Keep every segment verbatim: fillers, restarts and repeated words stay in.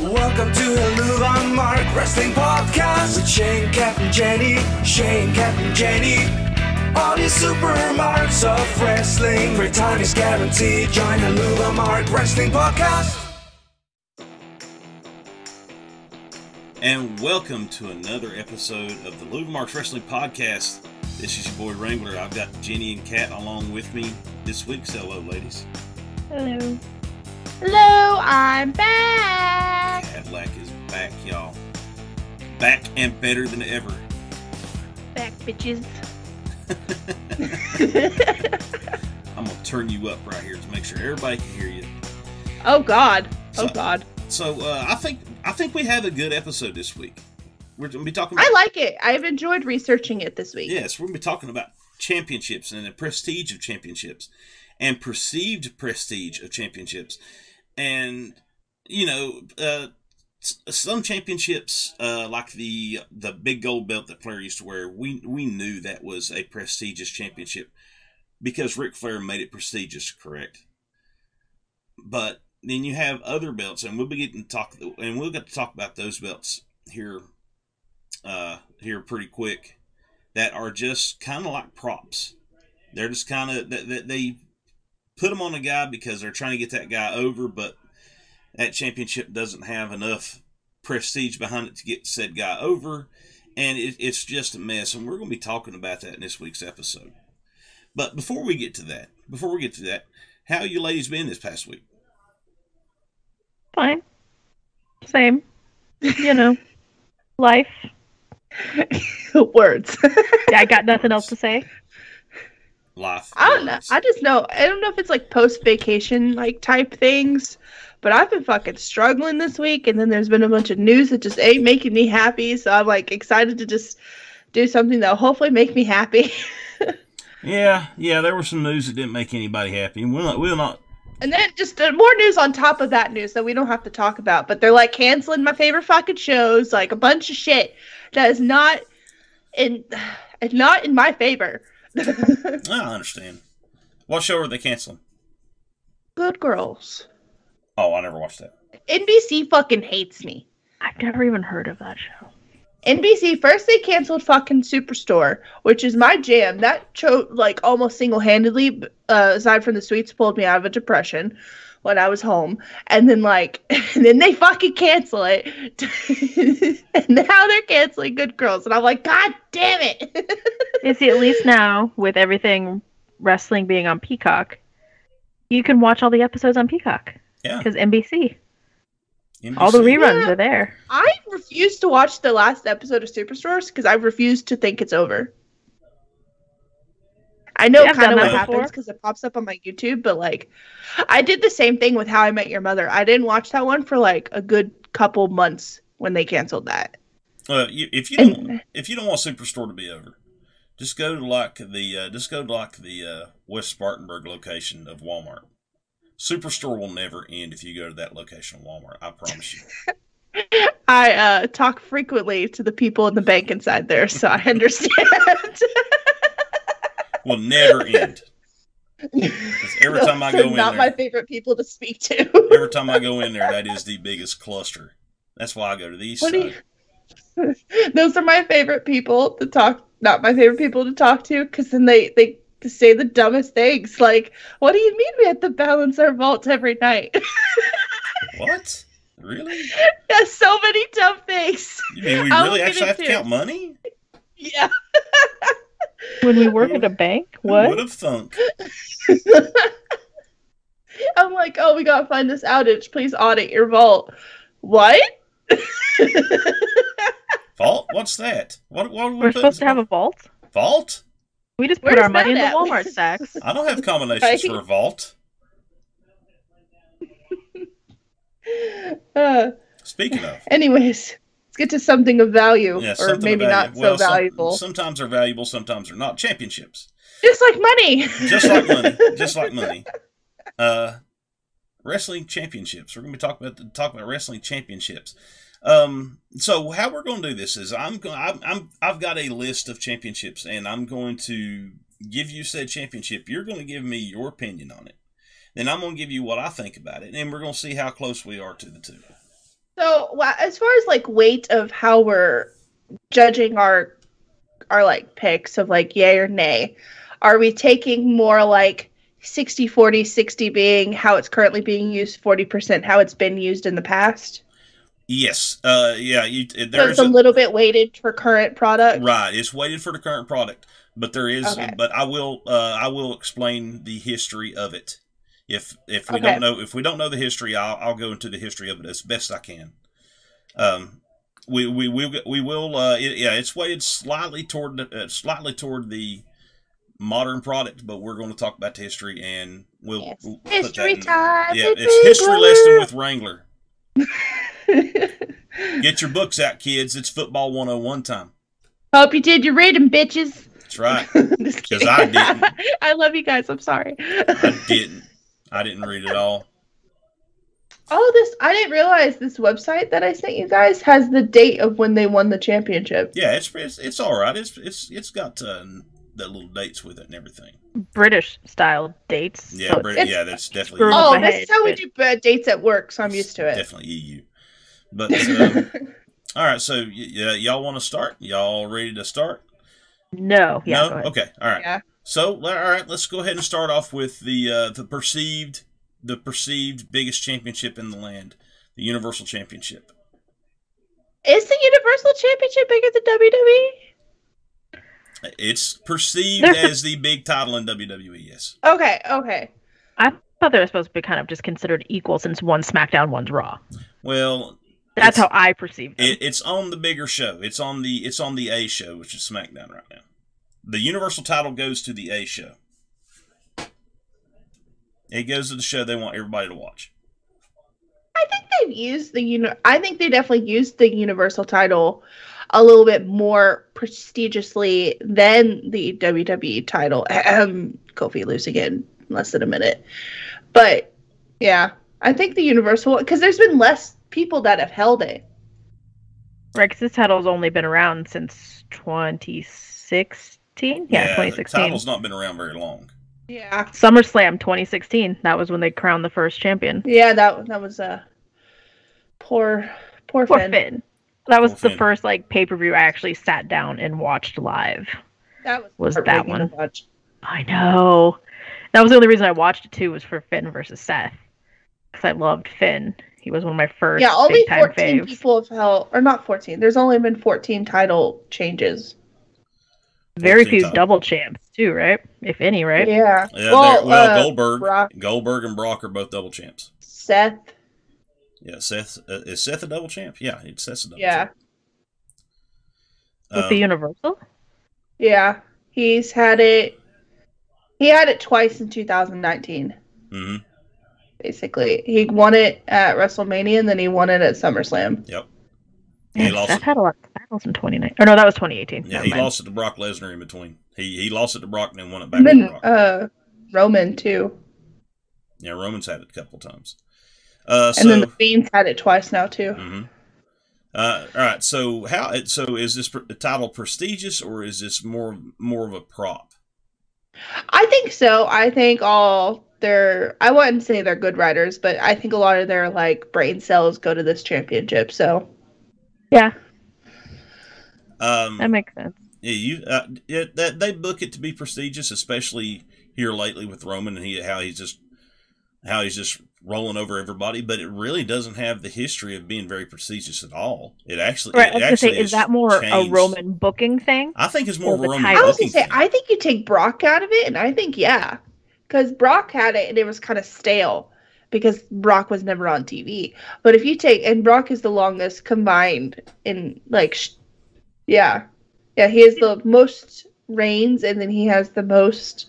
Welcome to the Louva Mark Wrestling Podcast with Shane, Captain Jenny, Shane, Captain Jenny. All you super marks of wrestling, free time is guaranteed. Join the Louva Mark Wrestling Podcast. And welcome to another episode of the Louva Mark Wrestling Podcast. This is your boy Wrangler. I've got Jenny and Cat along with me this week. So hello, ladies. Hello. Hello, I'm back. Cadillac is back, y'all. Back and better than ever. Back, bitches. I'm going to turn you up right here to make sure everybody can hear you. Oh, God. So, oh, God. So uh, I think I think we have a good episode this week. We're going to be talking about... I like it. I've enjoyed researching it this week. Yes, we're going to be talking about championships and the prestige of championships and perceived prestige of championships. And, you know, uh, some championships, uh, like the the big gold belt that Flair used to wear, we we knew that was a prestigious championship because Ric Flair made it prestigious, correct? But then you have other belts, and we'll be getting to talk, and we'll get to talk about those belts here, uh, here pretty quick, that are just kind of like props. They're just kind of that they, they put them on a guy because they're trying to get that guy over, but that championship doesn't have enough prestige behind it to get said guy over, and it, it's just a mess, and we're going to be talking about that in this week's episode. But before we get to that, before we get to that, how have you ladies been this past week? Fine. Same. You know, life. Words. Yeah, I got nothing else to say. Life. I don't know. I just know. I don't know if it's like post-vacation like type things, but I've been fucking struggling this week, and then there's been a bunch of news that just ain't making me happy, so I'm like excited to just do something that'll hopefully make me happy. yeah, yeah, there was some news that didn't make anybody happy. We'll not, we'll not... And then just uh, more news on top of that news that we don't have to talk about, but they're like canceling my favorite fucking shows, like a bunch of shit that is not in, not in my favor. I understand. What show are they canceling? Good Girls. Oh, I never watched that. N B C fucking hates me. I've never even heard of that show. N B C, first they canceled fucking Superstore, which is my jam. That show, like, almost single-handedly, uh, aside from the sweets, pulled me out of a depression when I was home. And then, like, and then they fucking cancel it. And now they're canceling Good Girls. And I'm like, God damn it. You see, at least now, with everything wrestling being on Peacock, you can watch all the episodes on Peacock. Yeah. Because N B C. N B C. All the reruns yeah. are there. I refuse to watch the last episode of Superstore because I refuse to think it's over. I know yeah, kind of what before. happens because it pops up on my YouTube, but like, I did the same thing with How I Met Your Mother. I didn't watch that one for like a good couple months when they canceled that. Uh, you, if you don't, and, if you don't want Superstore to be over, just go to like the uh, just go to like the uh, West Spartanburg location of Walmart. Superstore will never end if you go to that location of Walmart. I promise you. I uh, talk frequently to the people in the bank inside there, so I understand. Will never end. Every time I go in there, not my favorite people to speak to. Every time I go in there, that is the biggest cluster. That's why I go to the east side. You... Those are my favorite people to talk. Not my favorite people to talk to, because then they they. To say the dumbest things, like, what do you mean we have to balance our vaults every night? What? Really? There's so many dumb things. You mean we really actually have to count money? Yeah. When we work at a bank? What? I would have thunk. I'm like, oh, we gotta find this outage. Please audit your vault. What? Vault? What's that? What? What We're supposed to have a vault? Vault? We just put Where's our money in the Walmart sacks. I don't have combinations for a vault. uh, Speaking of. Anyways, let's get to something of value. Yeah, or maybe not well, so valuable. Some, sometimes are valuable, sometimes are not. Championships. Just like money. Just like money. Just like money. Uh, wrestling championships. We're going to be talking about talk about wrestling championships. Um, so how we're going to do this is I'm going, I'm, I'm, I've got a list of championships, and I'm going to give you said championship. You're going to give me your opinion on it. Then I'm going to give you what I think about it. And we're going to see how close we are to the two. So as far as like weight of how we're judging our our like picks of like yay or nay, are we taking more like sixty forty, sixty being how it's currently being used, forty percent how it's been used in the past? Yes. Uh, yeah. You, there's so it's a, a little bit weighted for current product. Right. It's weighted for the current product, but there is. Okay. But I will. Uh, I will explain the history of it. If if we okay. don't know if we don't know the history, I'll I'll go into the history of it as best I can. Um, we we we we will. Uh, it, yeah, it's weighted slightly toward the, uh, slightly toward the modern product, but we're going to talk about the history, and we'll, yes. we'll history put that in. time. Yeah, it's history Wrangler. lesson with Wrangler. Get your books out, kids. It's football one oh one time. Hope you did your reading, bitches. That's right. Because I didn't. I love you guys. I'm sorry. I didn't. I didn't read it all. Oh, this I didn't realize this website that I sent you guys has the date of when they won the championship. Yeah, it's it's, it's all right. It's it's it's got uh, the little dates with it and everything. British style dates. Yeah, so Brit yeah, that's definitely. Oh, this is how we do uh, dates at work, so I'm used to it. Definitely E U. But uh, all right, so yeah, y'all want to start? Y'all ready to start? No. Yeah, no. Okay. All right. Yeah. So all right, let's go ahead and start off with the uh, the perceived the perceived biggest championship in the land, the Universal Championship. Is the Universal Championship bigger than W W E? It's perceived as the big title in W W E. Yes. Okay. Okay. I thought they were supposed to be kind of just considered equal since one's SmackDown, one's Raw. Well. That's how I perceive them. It, it's on the bigger show. It's on the it's on the A show, which is SmackDown right now. The Universal title goes to the A show. It goes to the show they want everybody to watch. I think they've used the you know, I think they definitely used the Universal title a little bit more prestigiously than the W W E title. Um, Kofi losing it in less than a minute, but yeah, I think the Universal because there's been less. People that have held it. Right, because this title's only been around since twenty sixteen? Yeah, yeah, twenty sixteen. The title's not been around very long. Yeah. SummerSlam twenty sixteen. That was when they crowned the first champion. Yeah, that that was uh, poor, poor, poor Finn. Finn. That was poor the Finn. first like pay-per-view I actually sat down and watched live. That was, was that one. I know. That was the only reason I watched it, too, was for Finn versus Seth. Because I loved Finn. He was one of my first. Yeah, only fourteen faves. people have held, or not fourteen. There's only been fourteen title changes. Very few title. double champs, too, right? If any, right? Yeah. yeah well, well uh, Goldberg, Brock. Goldberg and Brock are both double champs. Seth. Yeah, Seth uh, is Seth a double champ? Yeah, it's Seth's a double yeah. champ. Yeah. With um, the Universal. Yeah, he's had it. He had it twice in two thousand nineteen. Mm-hmm. Basically, he won it at WrestleMania, and then he won it at SummerSlam. Yep. He lost. I've had a lot of titles in twenty nineteen. Oh no, that was twenty eighteen. Yeah, he lost it to Brock Lesnar in between. He he lost it to Brock and then won it back. And then to Brock. Uh, Roman too. Yeah, Roman's had it a couple times. Uh, so, and then the Fiend's had it twice now too. Mm-hmm. Uh, all right. So how? So is this the title prestigious, or is this more more of a prop? I think so. I think all. They're, I wouldn't say they're good writers, but I think a lot of their like brain cells go to this championship. So, yeah, um, that makes sense. Yeah, you uh, it, that they book it to be prestigious, especially here lately with Roman and he how he's just how he's just rolling over everybody. But it really doesn't have the history of being very prestigious at all. It actually, right, it I was actually say, is that more changed. a Roman booking thing? I think it's more of a Roman. Title. I was gonna say, thing. I think you take Brock out of it, and I think yeah. Because Brock had it, and it was kind of stale because Brock was never on T V. But if you take... And Brock is the longest combined in, like... Sh yeah. Yeah, he has the most reigns, and then he has the most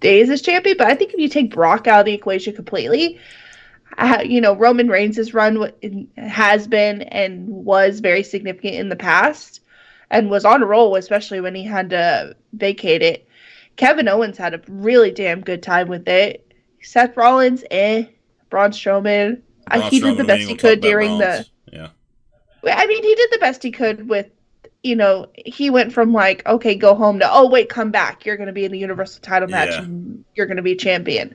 days as champion. But I think if you take Brock out of the equation completely, I, you know, Roman Reigns' run has been and was very significant in the past and was on a roll, especially when he had to vacate it. Kevin Owens had a really damn good time with it. Seth Rollins, eh. Braun Strowman. Braun Strowman he did the best he could during Rollins. the... Yeah. I mean, he did the best he could with, you know, he went from like, okay, go home to, oh, wait, come back. You're going to be in the Universal title match. Yeah. And you're going to be champion.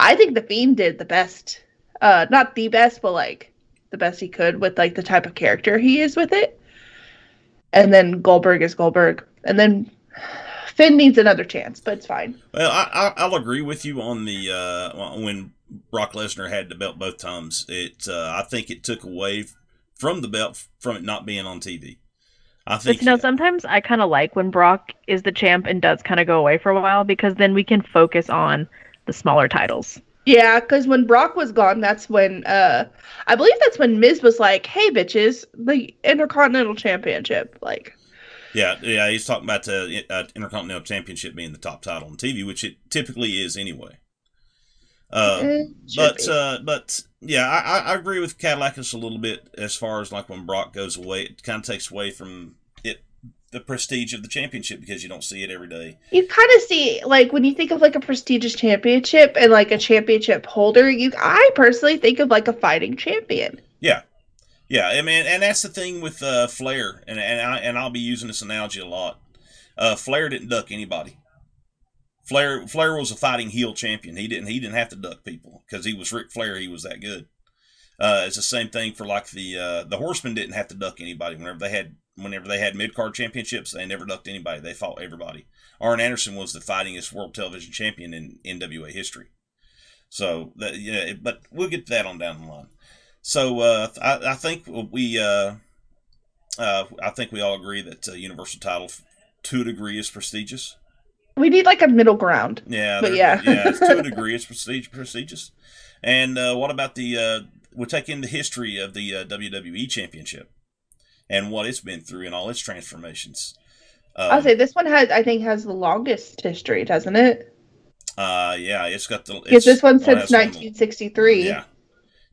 I think The Fiend did the best. Uh, not the best, but like the best he could with, like, the type of character he is with it. And then Goldberg is Goldberg. And then Finn needs another chance, but it's fine. Well, I, I, I'll agree with you on the uh, when Brock Lesnar had the belt both times. It uh, I think it took away from the belt from it not being on T V. I think, but, you know, sometimes I kind of like when Brock is the champ and does kind of go away for a while, because then we can focus on the smaller titles. Yeah, because when Brock was gone, that's when, uh, I believe that's when Miz was like, hey, bitches, the Intercontinental Championship. Like, Yeah, yeah, he's talking about the uh, Intercontinental Championship being the top title on T V, which it typically is anyway. Uh, but, uh, but yeah, I, I agree with Cadillacus a little bit as far as, like, when Brock goes away, it kind of takes away from it, the prestige of the championship, because you don't see it every day. You kind of see, like, when you think of, like, a prestigious championship and, like, a championship holder, you, I personally think of, like, a fighting champion. Yeah. Yeah. I mean, and that's the thing with, uh, Flair. And, and I, and I'll be using this analogy a lot. Uh, Flair didn't duck anybody. Flair, Flair was a fighting heel champion. He didn't, he didn't have to duck people because he was Ric Flair. He was that good. Uh, it's the same thing for, like, the uh, the Horsemen didn't have to duck anybody. Whenever they had whenever they had mid card championships, they never ducked anybody. They fought everybody. Arn Anderson was the fightingest world television champion in N W A history. So that, yeah, but we'll get to that on down the line. So uh, I, I think we uh, uh, I think we all agree that uh, Universal title to a degree is prestigious. We need, like, a middle ground. Yeah, but yeah, yeah, it's to a degree, it's prestig- prestigious. And uh, what about the? Uh, we'll take in the history of the uh, W W E Championship and what it's been through and all its transformations. Um, I'll say this one has, I think, has the longest history, doesn't it? Uh, yeah, it's got the. Because this one since nineteen sixty-three. Yeah,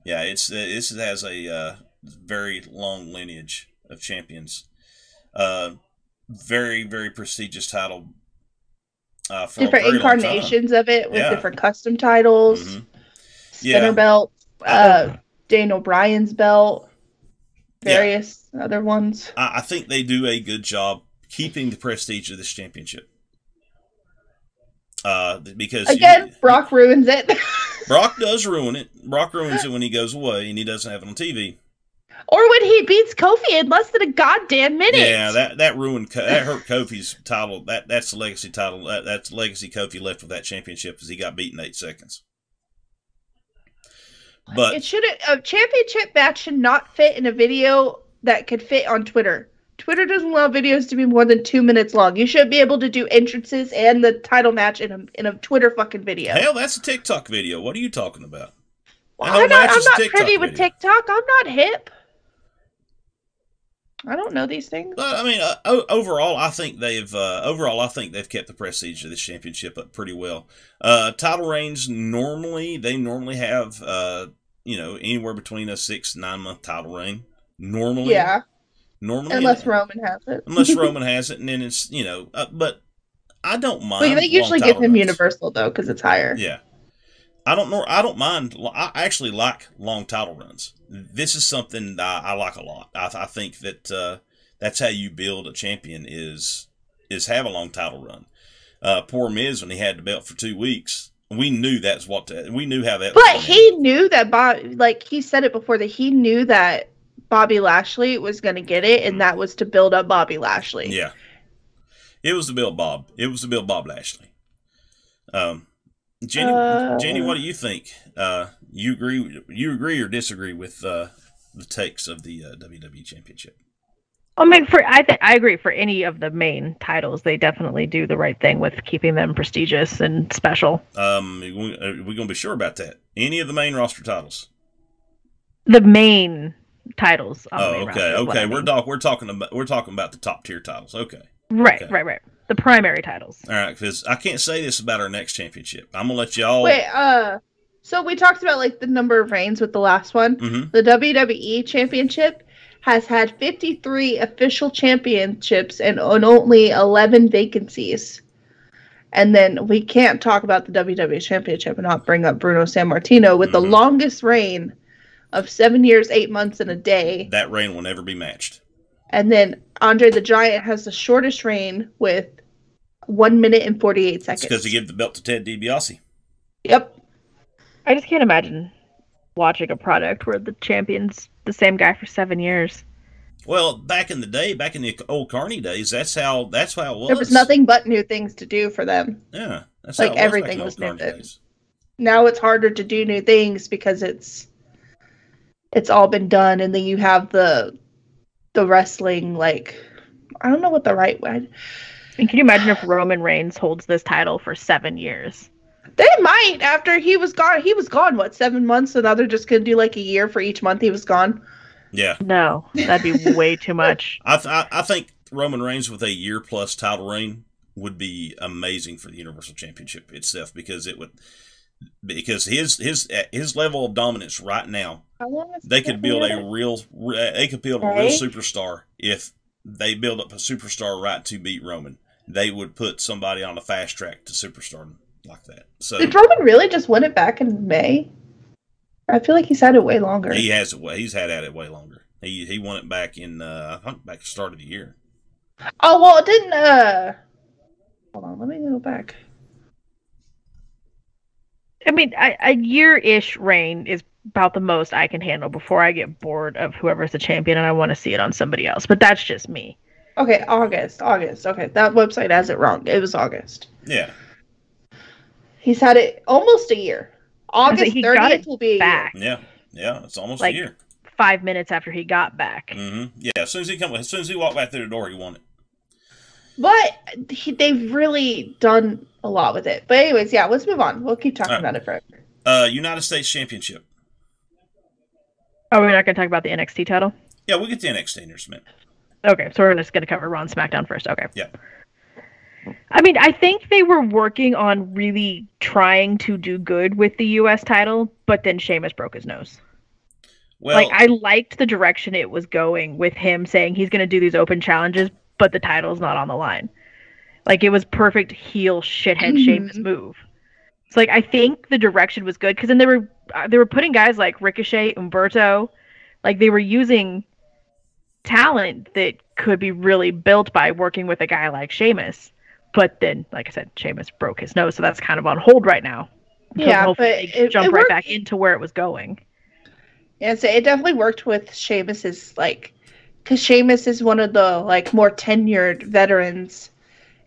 yeah, it's uh, this has a uh, very long lineage of champions. Uh, very very prestigious title. Uh, different incarnations of it with yeah. different custom titles, mm-hmm. spinner yeah. belt, uh, Daniel Bryan's belt, various yeah. other ones. I, I think they do a good job keeping the prestige of this championship. Uh, because again, you, Brock ruins it. Brock does ruin it. Brock ruins it when he goes away and he doesn't have it on T V. Or when he beats Kofi in less than a goddamn minute. Yeah, that, that ruined, that hurt Kofi's title. That That's the legacy title. That, that's the legacy Kofi left with that championship, as he got beaten eight seconds. But it shouldn't, a championship match should not fit in a video that could fit on Twitter. Twitter doesn't allow videos to be more than two minutes long. You should be able to do entrances and the title match in a, in a Twitter fucking video. Hell, that's a TikTok video. What are you talking about? Well, I'm not, I'm not privy with TikTok. I'm not hip. I don't know these things. But I mean, uh, overall, I think they've uh, overall I think they've kept the prestige of this championship up pretty well. Uh, title reigns normally they normally have uh, you know, anywhere between a six nine month title reign normally. Yeah. Normally, unless Roman has it. Unless Roman has it, and then it's you know, uh, but I don't mind. Well, they usually give him reigns. Universal though, because it's higher. Yeah. I don't know. I don't mind. I actually like long title runs. This is something that I like a lot. I, I think that uh, that's how you build a champion is is have a long title run. Uh, poor Miz, when he had the belt for two weeks, we knew that's what. To, we knew how that. But was he knew that Bob, like he said it before, that he knew that Bobby Lashley was going to get it, and mm-hmm. that was to build up Bobby Lashley. Yeah, it was to build Bob. It was to build Bob Lashley. Um. Jenny, uh, Jenny, what do you think? Uh, you agree? You agree or disagree with uh, the takes of the uh, W W E Championship? I mean, for I th- I agree for any of the main titles, they definitely do the right thing with keeping them prestigious and special. Um, we, are we gonna be sure about that? Any of the main roster titles? The main titles. On oh, the main okay, okay. We're doc- We're talking about we're talking about the top tier titles. Okay. Right, okay. right, right. The primary titles. All right, because I can't say this about our next championship. I'm going to let y'all... Wait, uh, so we talked about, like, the number of reigns with the last one. Mm-hmm. The W W E Championship has had fifty-three official championships and only eleven vacancies. And then we can't talk about the W W E Championship and not bring up Bruno Sammartino with mm-hmm. the longest reign of seven years, eight months, and a day. That reign will never be matched. And then Andre the Giant has the shortest reign with one minute and forty-eight seconds. Because he gave the belt to Ted DiBiase. Yep. I just can't imagine watching a product where the champion's the same guy for seven years. Well, back in the day, back in the old Carney days, that's how that's how it was. There was nothing but new things to do for them. Yeah, that's like how it was everything back in was new. Days. Now it's harder to do new things because it's it's all been done, and then you have the the wrestling. Like, I don't know what the right word. And can you imagine if Roman Reigns holds this title for seven years? They might. After he was gone, he was gone. What, seven months? So now they're just gonna do like a year for each month he was gone. Yeah. No, that'd be way too much. I, th- I think Roman Reigns with a year plus title reign would be amazing for the Universal Championship itself, because it would because his his his level of dominance right now, they could build a real they could build a real superstar. If they build up a superstar right to beat Roman, they would put somebody on a fast track to superstardom like that. So did Roman really just win it back in May? I feel like he's had it way longer. He has it way. He's had at it way longer. He he won it back in uh, I think back at the start of the year. Oh well, it didn't. Uh... Hold on, let me go back. I mean, I, a year-ish reign is about the most I can handle before I get bored of whoever's the champion and I want to see it on somebody else. But that's just me. Okay, August, August. Okay, that website has it wrong. It was August. Yeah. He's had it almost a year. August like, thirtieth will be back. Yeah, yeah, it's almost like a year. Five minutes after he got back. Mm-hmm. Yeah, as soon as he come, as soon as he walked back through the door, he won it. But he, they've really done a lot with it. But anyways, yeah, let's move on. We'll keep talking right. about it forever. Uh, United States Championship. Oh, we're not going to talk about the N X T title? Yeah, we'll get to N X T in just a minute. Okay, so we're just going to cover Raw and SmackDown first. Okay. Yeah. I mean, I think they were working on really trying to do good with the U S title, but then Sheamus broke his nose. Well, like, I liked the direction it was going with him saying he's going to do these open challenges, but the title's not on the line. Like, it was perfect heel shithead mm-hmm. Sheamus move. So, like, I think the direction was good, because then they were uh, they were putting guys like Ricochet, Umberto, like, they were using talent that could be really built by working with a guy like Sheamus. But then, like I said, Sheamus broke his nose, so that's kind of on hold right now. Yeah, but it jumped right back into where it was going. Yeah, so it definitely worked with Sheamus's, like, because Sheamus is one of the, like, more tenured veterans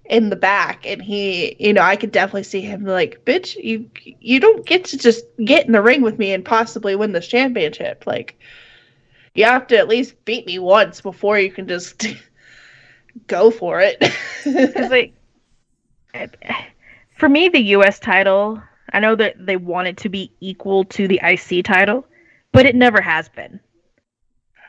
in the back, and he, you know, I could definitely see him like, bitch, you you don't get to just get in the ring with me and possibly win this championship. Like, you have to at least beat me once before you can just go for it. Because, like, for me, the U S title, I know that they want it to be equal to the I C title, but it never has been.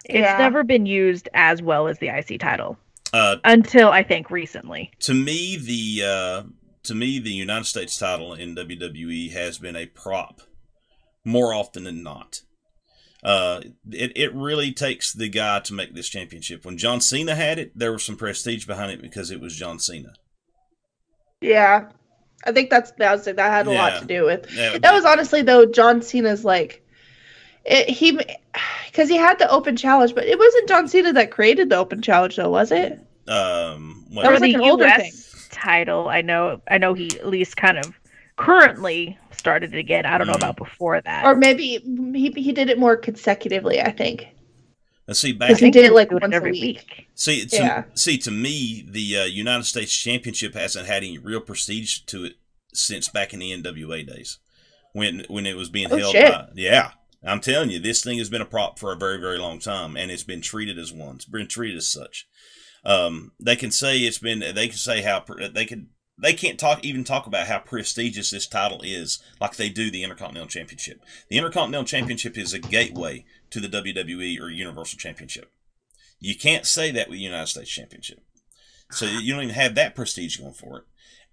It's yeah. never been used as well as the I C title uh, until I think recently. To me, the uh, to me the United States title in W W E has been a prop more often than not. Uh, it it really takes the guy to make this championship. When John Cena had it, there was some prestige behind it because it was John Cena. Yeah, I think that's that, was, that had a yeah. lot to do with. Yeah. That was honestly though John Cena's like, it, he because he had the open challenge, but it wasn't John Cena that created the open challenge though, was it? Um, well, that was like an older thing. Title. I know. I know he at least kind of currently started it again. I don't mm-hmm. know about before that, or maybe he he did it more consecutively. I think. Now, see, back he did it like once every a week. week. See, to, yeah. see, to me, the uh, United States Championship hasn't had any real prestige to it since back in the N W A days, when when it was being oh, held. Shit. By, yeah, I'm telling you, this thing has been a prop for a very, very long time, and it's been treated as one. It's been treated as such. Um, they can say it's been. They can say how they can. They can't talk even talk about how prestigious this title is like they do the Intercontinental Championship. The Intercontinental Championship is a gateway to the W W E or Universal Championship. You can't say that with the United States Championship. So you don't even have that prestige going for it.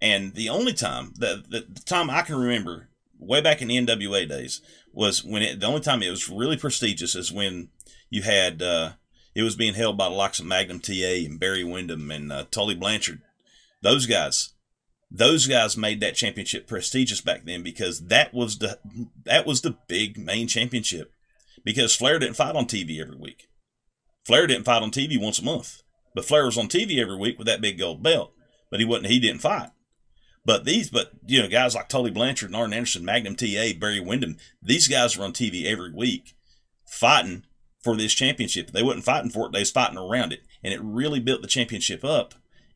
And the only time, the, the, the time I can remember way back in the N W A days was when it, the only time it was really prestigious is when you had, uh, it was being held by the likes of Magnum T A and Barry Windham and uh, Tully Blanchard. Those guys. Those guys made that championship prestigious back then because that was the that was the big main championship. Because Flair didn't fight on T V every week. Flair didn't fight on T V once a month, but Flair was on T V every week with that big gold belt. But he wasn't. He didn't fight. But these, but, you know, guys like Tully Blanchard and Arn Anderson, Magnum T A, Barry Windham, these guys are on T V every week fighting for this championship. They wasn't fighting for it. They was fighting around it. And it really built the championship up.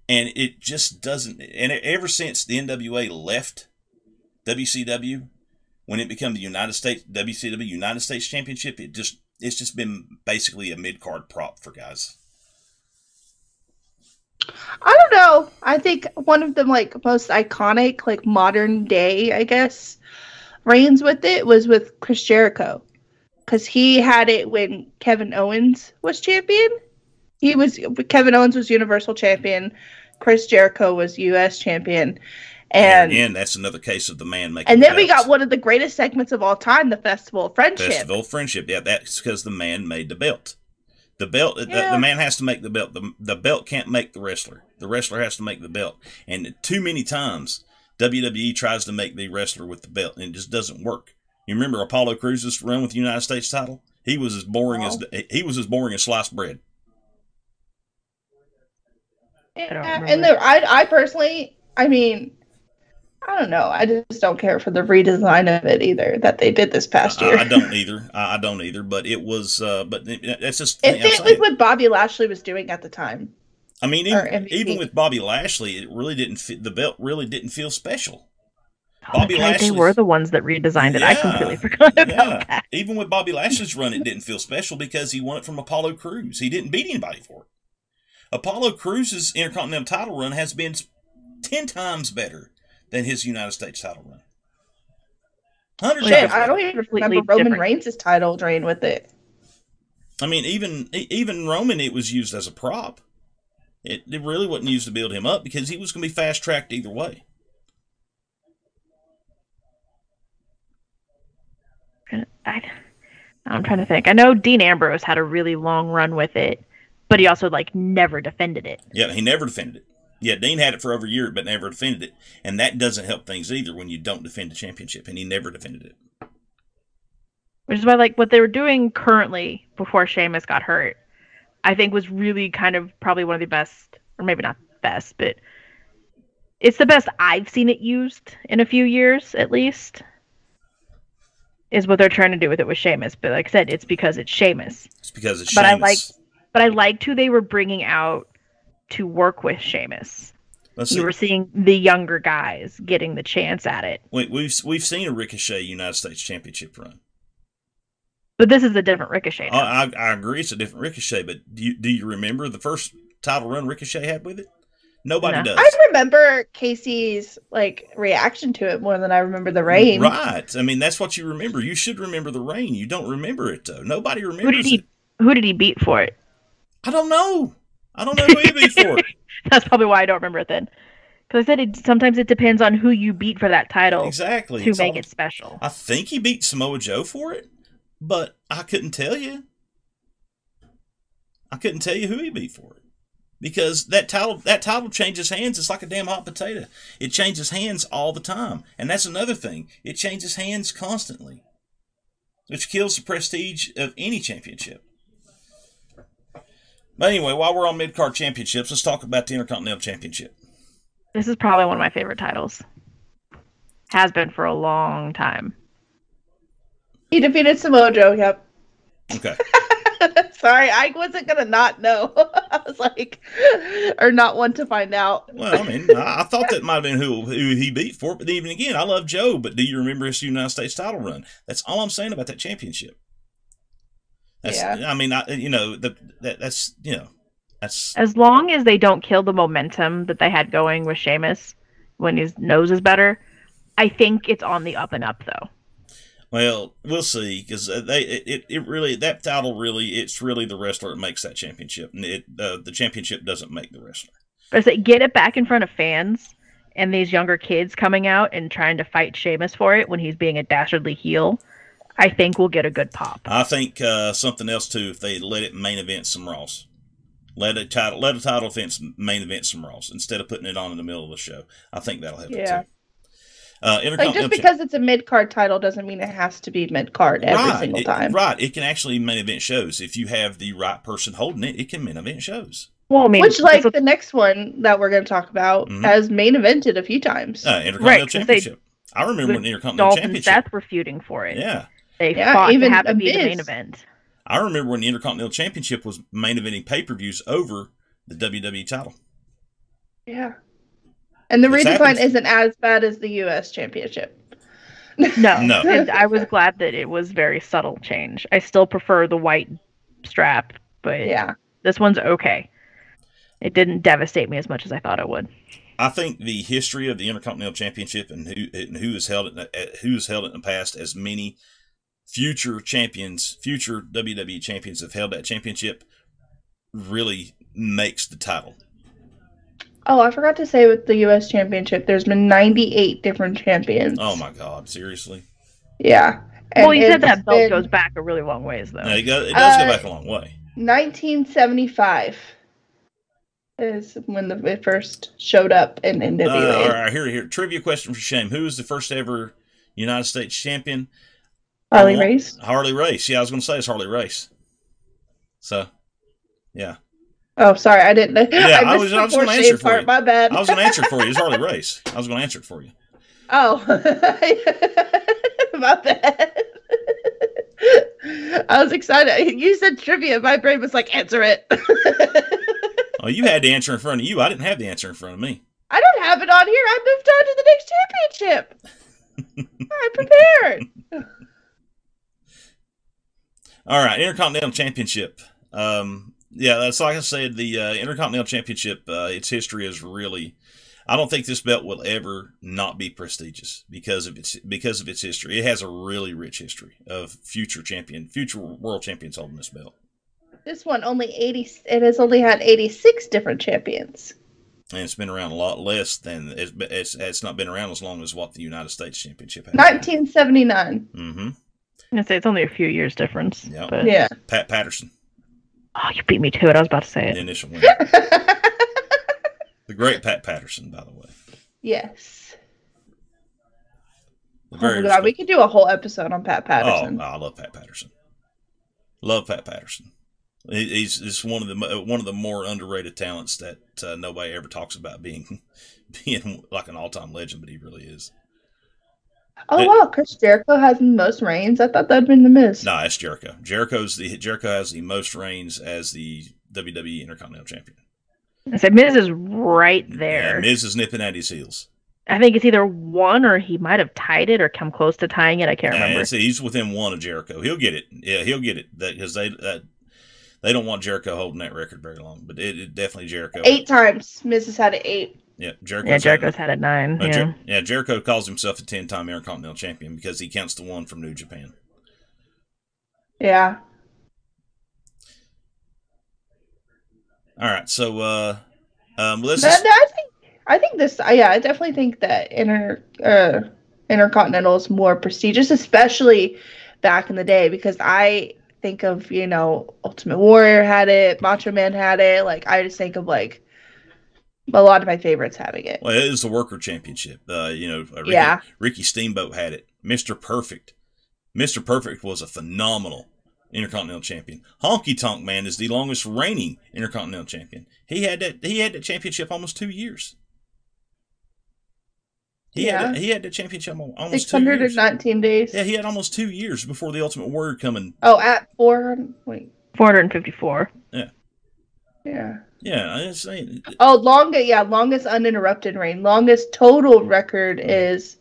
And it just doesn't. And ever since the N W A left W C W, when it became the United States, W C W United States Championship, it just it's just been basically a mid-card prop for guys. I don't know. I think one of the like most iconic, like modern day, I guess, reigns with it was with Chris Jericho, because he had it when Kevin Owens was champion. He was Kevin Owens was Universal Champion. Chris Jericho was U S Champion. And, and, and that's another case of the man making And then belts. We got one of the greatest segments of all time, the Festival of Friendship. Festival of Friendship. Yeah, that's because the man made the belt. The belt, yeah. the, the man has to make the belt. The, the belt can't make the wrestler. The wrestler has to make the belt. And too many times, W W E tries to make the wrestler with the belt, and it just doesn't work. You remember Apollo Crews' run with the United States title? He was as boring oh. as he was as boring as sliced bread. And, and the, I, I personally, I mean, I don't know. I just don't care for the redesign of it either that they did this past year. I, I don't either. I don't either. But it was. Uh, but that's it, just. It fit with what Bobby Lashley was doing at the time. I mean, even, even with Bobby Lashley, it really didn't fit. The belt really didn't feel special. Oh, Bobby Lashley. They were the ones that redesigned it. Yeah, I completely forgot about yeah. that. Even with Bobby Lashley's run, it didn't feel special because he won it from Apollo Crews. He didn't beat anybody for it. Apollo Crews' Intercontinental title run has been ten times better than his United States title run. Hundreds Shit, I don't even remember Roman Reigns' title drain with it. I mean, even even Roman, it was used as a prop. It, it really wasn't used to build him up because he was going to be fast-tracked either way. I, I'm trying to think. I know Dean Ambrose had a really long run with it, but he also, like, never defended it. Yeah, he never defended it. Yeah, Dean had it for over a year, but never defended it. And that doesn't help things either when you don't defend the championship, and he never defended it. Which is why, like, what they were doing currently before Sheamus got hurt, I think was really kind of probably one of the best, or maybe not best, but it's the best I've seen it used in a few years, at least, is what they're trying to do with it with Sheamus. But like I said, it's because it's Sheamus. It's because it's but Sheamus. But I like... But I liked who they were bringing out to work with Sheamus. Let's you see. were seeing the younger guys getting the chance at it. Wait, we've we've seen a Ricochet United States Championship run, but this is a different Ricochet. Now. I, I I agree, it's a different Ricochet. But do you, do you remember the first title run Ricochet had with it? Nobody no. does. I remember Casey's like reaction to it more than I remember the reign. Right. I mean, that's what you remember. You should remember the reign. You don't remember it though. Nobody remembers. Who did he? It. Who did he beat for it? I don't know. I don't know who you beat for it. That's probably why I don't remember it then. Because I said it, sometimes it depends on who you beat for that title exactly. to it's make all, it special. I think he beat Samoa Joe for it, but I couldn't tell you. I couldn't tell you who he beat for it. Because that title that title changes hands. It's like a damn hot potato. It changes hands all the time. And that's another thing. It changes hands constantly, which kills the prestige of any championship. But anyway, while we're on mid-card championships, let's talk about the Intercontinental Championship. This is probably one of my favorite titles. Has been for a long time. He defeated Samoa Joe, yep. Okay. Sorry, I wasn't going to not know. I was like, or not want to find out. Well, I mean, I, I thought that might have been who, who he beat for, but even again, I love Joe, but do you remember his United States title run? That's all I'm saying about that championship. That's, yeah. I mean, I, you know, the, that, that's, you know, that's... As long as they don't kill the momentum that they had going with Sheamus when his nose is better, I think it's on the up and up, though. Well, we'll see, because they, it, it really, that title really, it's really the wrestler that makes that championship. And it, uh, the championship doesn't make the wrestler. But it's like, get it back in front of fans and these younger kids coming out and trying to fight Sheamus for it when he's being a dastardly heel. I think we'll get a good pop. I think uh, something else, too, if they let it main event some Raws. Let a title let a title offense main event some Raws instead of putting it on in the middle of the show. I think that'll help yeah. it, too. Uh, like just because it's a mid-card title doesn't mean it has to be mid-card every right. single time. It, right. It can actually main event shows. If you have the right person holding it, it can main event shows. Well, main Which, like, what... the next one that we're going to talk about mm-hmm. has main evented a few times. Uh, Intercontinental right, Championship. They, I remember when Intercontinental Dolph Championship. Dolph and Seth were feuding for it. Yeah. They yeah, fought even to have it be the main event. I remember when the Intercontinental Championship was main eventing pay-per-views over the W W E title. Yeah. And the it's redecline happens. Isn't as bad as the U S Championship. No. No. And I was glad that it was very subtle change. I still prefer the white strap, but yeah. This one's okay. It didn't devastate me as much as I thought it would. I think the history of the Intercontinental Championship and who and who has held it who has held it in the past, as many future champions, future W W E champions have held that championship, really makes the title. Oh, I forgot to say with the U S Championship, there's been ninety-eight different champions. Oh my God, seriously? Yeah. And well, you said that belt been... goes back a really long ways, though. Yeah, it, go, it does uh, go back a long way. nineteen seventy-five. Is when the, it first showed up in N W A. Uh, all right, here, here. Trivia question for Shane. Who was the first ever United States champion? Harley Race. Harley Race. Yeah, I was going to say it's Harley Race. So, yeah. Oh, sorry, I didn't know. Yeah, I, I was, was going to answer for part, you. My bad. I was going to answer for you. It's Harley Race. I was going to answer it for you. Oh, my bad. I was excited. You said trivia. My brain was like, answer it. Oh, you had the answer in front of you. I didn't have the answer in front of me. I don't have it on here. I moved on to the next championship. I'm prepared. All right, Intercontinental Championship. Um, yeah, that's like I said, the uh, Intercontinental Championship, uh, its history is really... I don't think this belt will ever not be prestigious because of its because of its history. It has a really rich history of future champion, future world champions holding this belt. This one only eighty. It has only had eighty-six different champions, and it's been around a lot less than it's. It's, it's not been around as long as what the United States Championship had. Nineteen seventy-nine. Mm-hmm. I say it's only a few years difference. Yep. But... Yeah. Pat Patterson. Oh, you beat me to it. I was about to say it. The initial winner. The great Pat Patterson, by the way. Yes. Oh my God, we could do a whole episode on Pat Patterson. Oh, I love Pat Patterson. Love Pat Patterson. He's just one of the one of the more underrated talents that uh, nobody ever talks about being being like an all time legend, but he really is. Oh it, wow, Chris Jericho has the most reigns. I thought that'd been the Miz. Nah, it's Jericho. Jericho's the Jericho has the most reigns as the W W E Intercontinental Champion. I said Miz is right there. Yeah, Miz is nipping at his heels. I think it's either one or he might have tied it or come close to tying it. I can't remember. And see, he's within one of Jericho. He'll get it. Yeah, he'll get it because they. Uh, They don't want Jericho holding that record very long, but it, it definitely Jericho. Eight times. Miz has had it eight. Yeah, Jericho's, yeah, Jericho's had, had it nine. Uh, yeah. Jer yeah, Jericho calls himself a ten-time Intercontinental Champion because he counts the one from New Japan. Yeah. All right, so uh, um, let's. But, just... no, I think I think this. Yeah, I definitely think that inter uh, Intercontinental is more prestigious, especially back in the day, because I. Think of, you know, Ultimate Warrior had it, Macho Man had it. Like, I just think of, like, a lot of my favorites having it. Well, it is the Worker Championship. Uh, you know, Ricky, yeah. Ricky Steamboat had it. Mister Perfect. Mister Perfect was a phenomenal Intercontinental Champion. Honky Tonk Man is the longest reigning Intercontinental Champion. He had that. He had that championship almost two years. He, yeah. had a, he had the championship almost two years. six hundred nineteen days. Yeah, he had almost two years before the Ultimate Warrior coming. Oh, at four hundred, wait. four fifty-four. Yeah. Yeah. Yeah. It's, it, oh, longest, yeah, longest uninterrupted reign. Longest total record is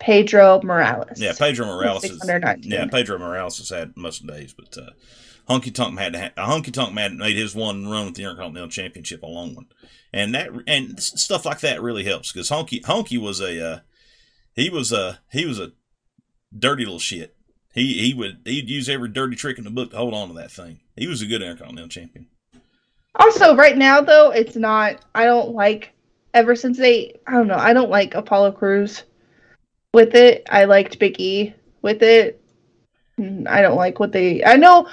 Pedro Morales. Yeah, Pedro Morales. Is, yeah, Pedro Morales has had most days, but uh, Honky Tonk had uh, Honky Tonk Man made his one run with the Intercontinental Championship a long one. And that and stuff like that really helps because Honky Honky was a uh, he was a he was a dirty little shit. He he would he'd use every dirty trick in the book to hold on to that thing. He was a good Intercontinental Champion. Also, right now though, it's not. I don't like ever since they. I don't know. I don't like Apollo Crews with it. I liked Big E with it. I don't like what they. I know.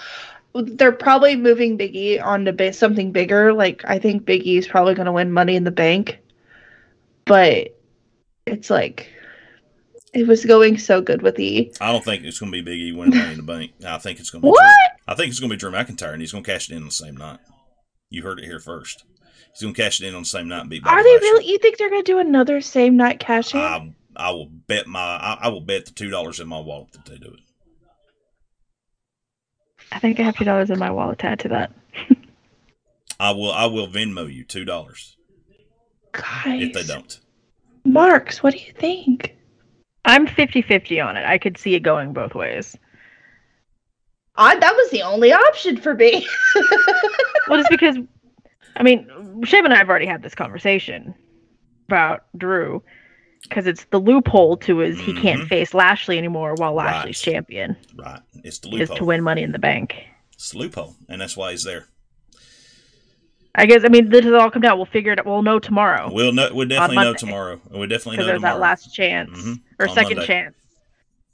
They're probably moving Big E on to something bigger. Like, I think Big E is probably going to win Money in the Bank. But it's like, it was going so good with E. I don't think it's going to be Big E winning Money in the Bank. I think it's going to be what? Drew. I think it's going to be Drew McIntyre, and he's going to cash it in the same night. You heard it here first. He's going to cash it in on the same night and beat Bobby Lashley. Are they really? You think they're going to do another same night cash in? I, I will bet my I, I will bet the two dollars in my wallet that they do it. I think I have two dollars in my wallet tied to that. I will I will Venmo you two dollars. Guys. If they don't. Marks, what do you think? I'm fifty fifty on it. I could see it going both ways. I, that was the only option for me. Well, just because, I mean, Shane and I have already had this conversation about Drew, because it's the loophole to his mm-hmm. he can't face Lashley anymore while Lashley's right. champion. Right. It's the loophole. Is to win Money in the Bank. It's the loophole, and that's why he's there. I guess, I mean, this has all come down. We'll figure it out. We'll know tomorrow. We'll know. We'll definitely know tomorrow. We'll definitely know tomorrow. Because there's that last chance, mm-hmm. or on second Monday. Chance,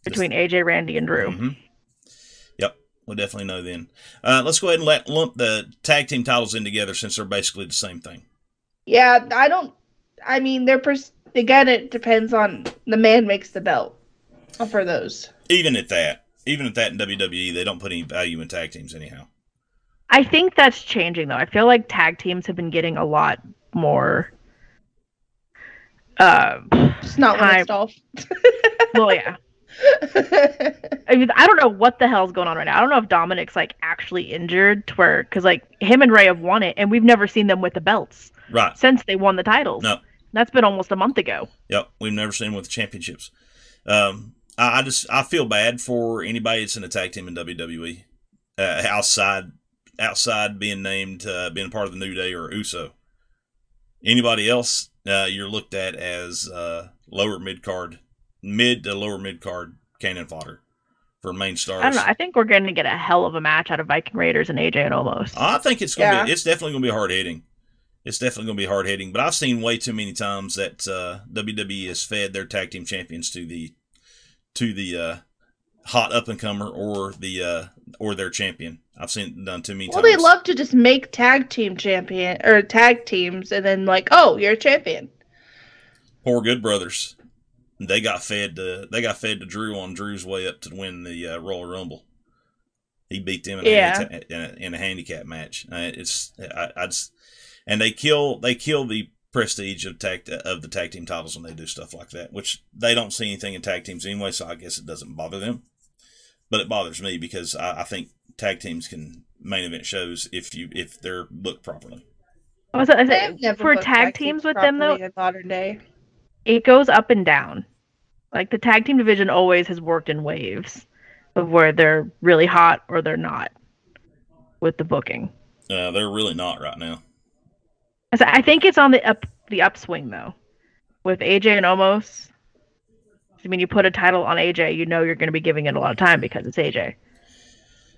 between this... A J, Randy, and Drew. Mm-hmm. We'll definitely know then. Uh, let's go ahead and let, lump the tag team titles in together since they're basically the same thing. Yeah, I don't... I mean, they're... Pers- again, it depends on the man makes the belt for those. Even at that. Even at that in W W E, they don't put any value in tag teams anyhow. I think that's changing, though. I feel like tag teams have been getting a lot more... Uh, it's not time. When it's off. Well, yeah. I mean, I don't know what the hell's going on right now. I don't know if Dominic's like actually injured to where, because like him and Ray have won it, and we've never seen them with the belts right since they won the titles. No, that's been almost a month ago. Yep, we've never seen them with the championships. Um, I, I just I feel bad for anybody that's in a tag team in W W E uh, outside outside being named uh, being part of the New Day or Uso. Anybody else, uh, you're looked at as uh, lower mid card. Mid to lower mid card cannon fodder for main stars. I don't know. I think we're going to get a hell of a match out of Viking Raiders and A J and Almost. I think it's going to yeah. be. It's definitely going to be hard hitting. It's definitely going to be hard hitting. But I've seen way too many times that uh, W W E has fed their tag team champions to the to the uh, hot up and comer or the uh, or their champion. I've seen it done too many well, times. Well, they love to just make tag team champion or tag teams, and then like, oh, you're a champion. Poor Good Brothers. They got fed to they got fed to Drew on Drew's way up to win the uh, Royal Rumble. He beat them in a, yeah. handi- in a, in a handicap match. Uh, it's I, I just, and they kill they kill the prestige of tag of the tag team titles when they do stuff like that, which they don't see anything in tag teams anyway. So I guess it doesn't bother them, but it bothers me because I, I think tag teams can main event shows if you if they're booked properly. I was, I said, for tag, tag teams, teams with them though, in modern day, it goes up and down. Like, the tag team division always has worked in waves of where they're really hot or they're not with the booking. Uh, they're really not right now. I think it's on the up the upswing, though, with A J and Omos. I mean, you put a title on A J, you know you're going to be giving it a lot of time because it's A J.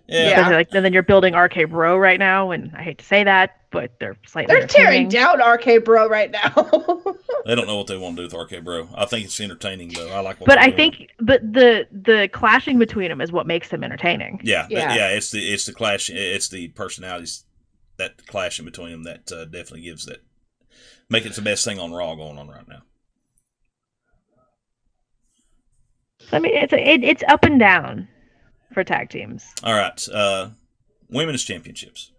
Yeah. Like, and then you're building R K Bro right now, and I hate to say that, but they're slightly... They're tearing down R K Bro right now. They don't know what they want to do with R K Bro. I think it's entertaining, though. I like. What but I doing. think, but the the clashing between them is what makes them entertaining. Yeah, yeah. yeah it's the it's the clash. It's the personalities that clash in between them that uh, definitely gives that make it the best thing on Raw going on right now. I mean, it's it, it's up and down. For tag teams. All right. Uh, women's championships.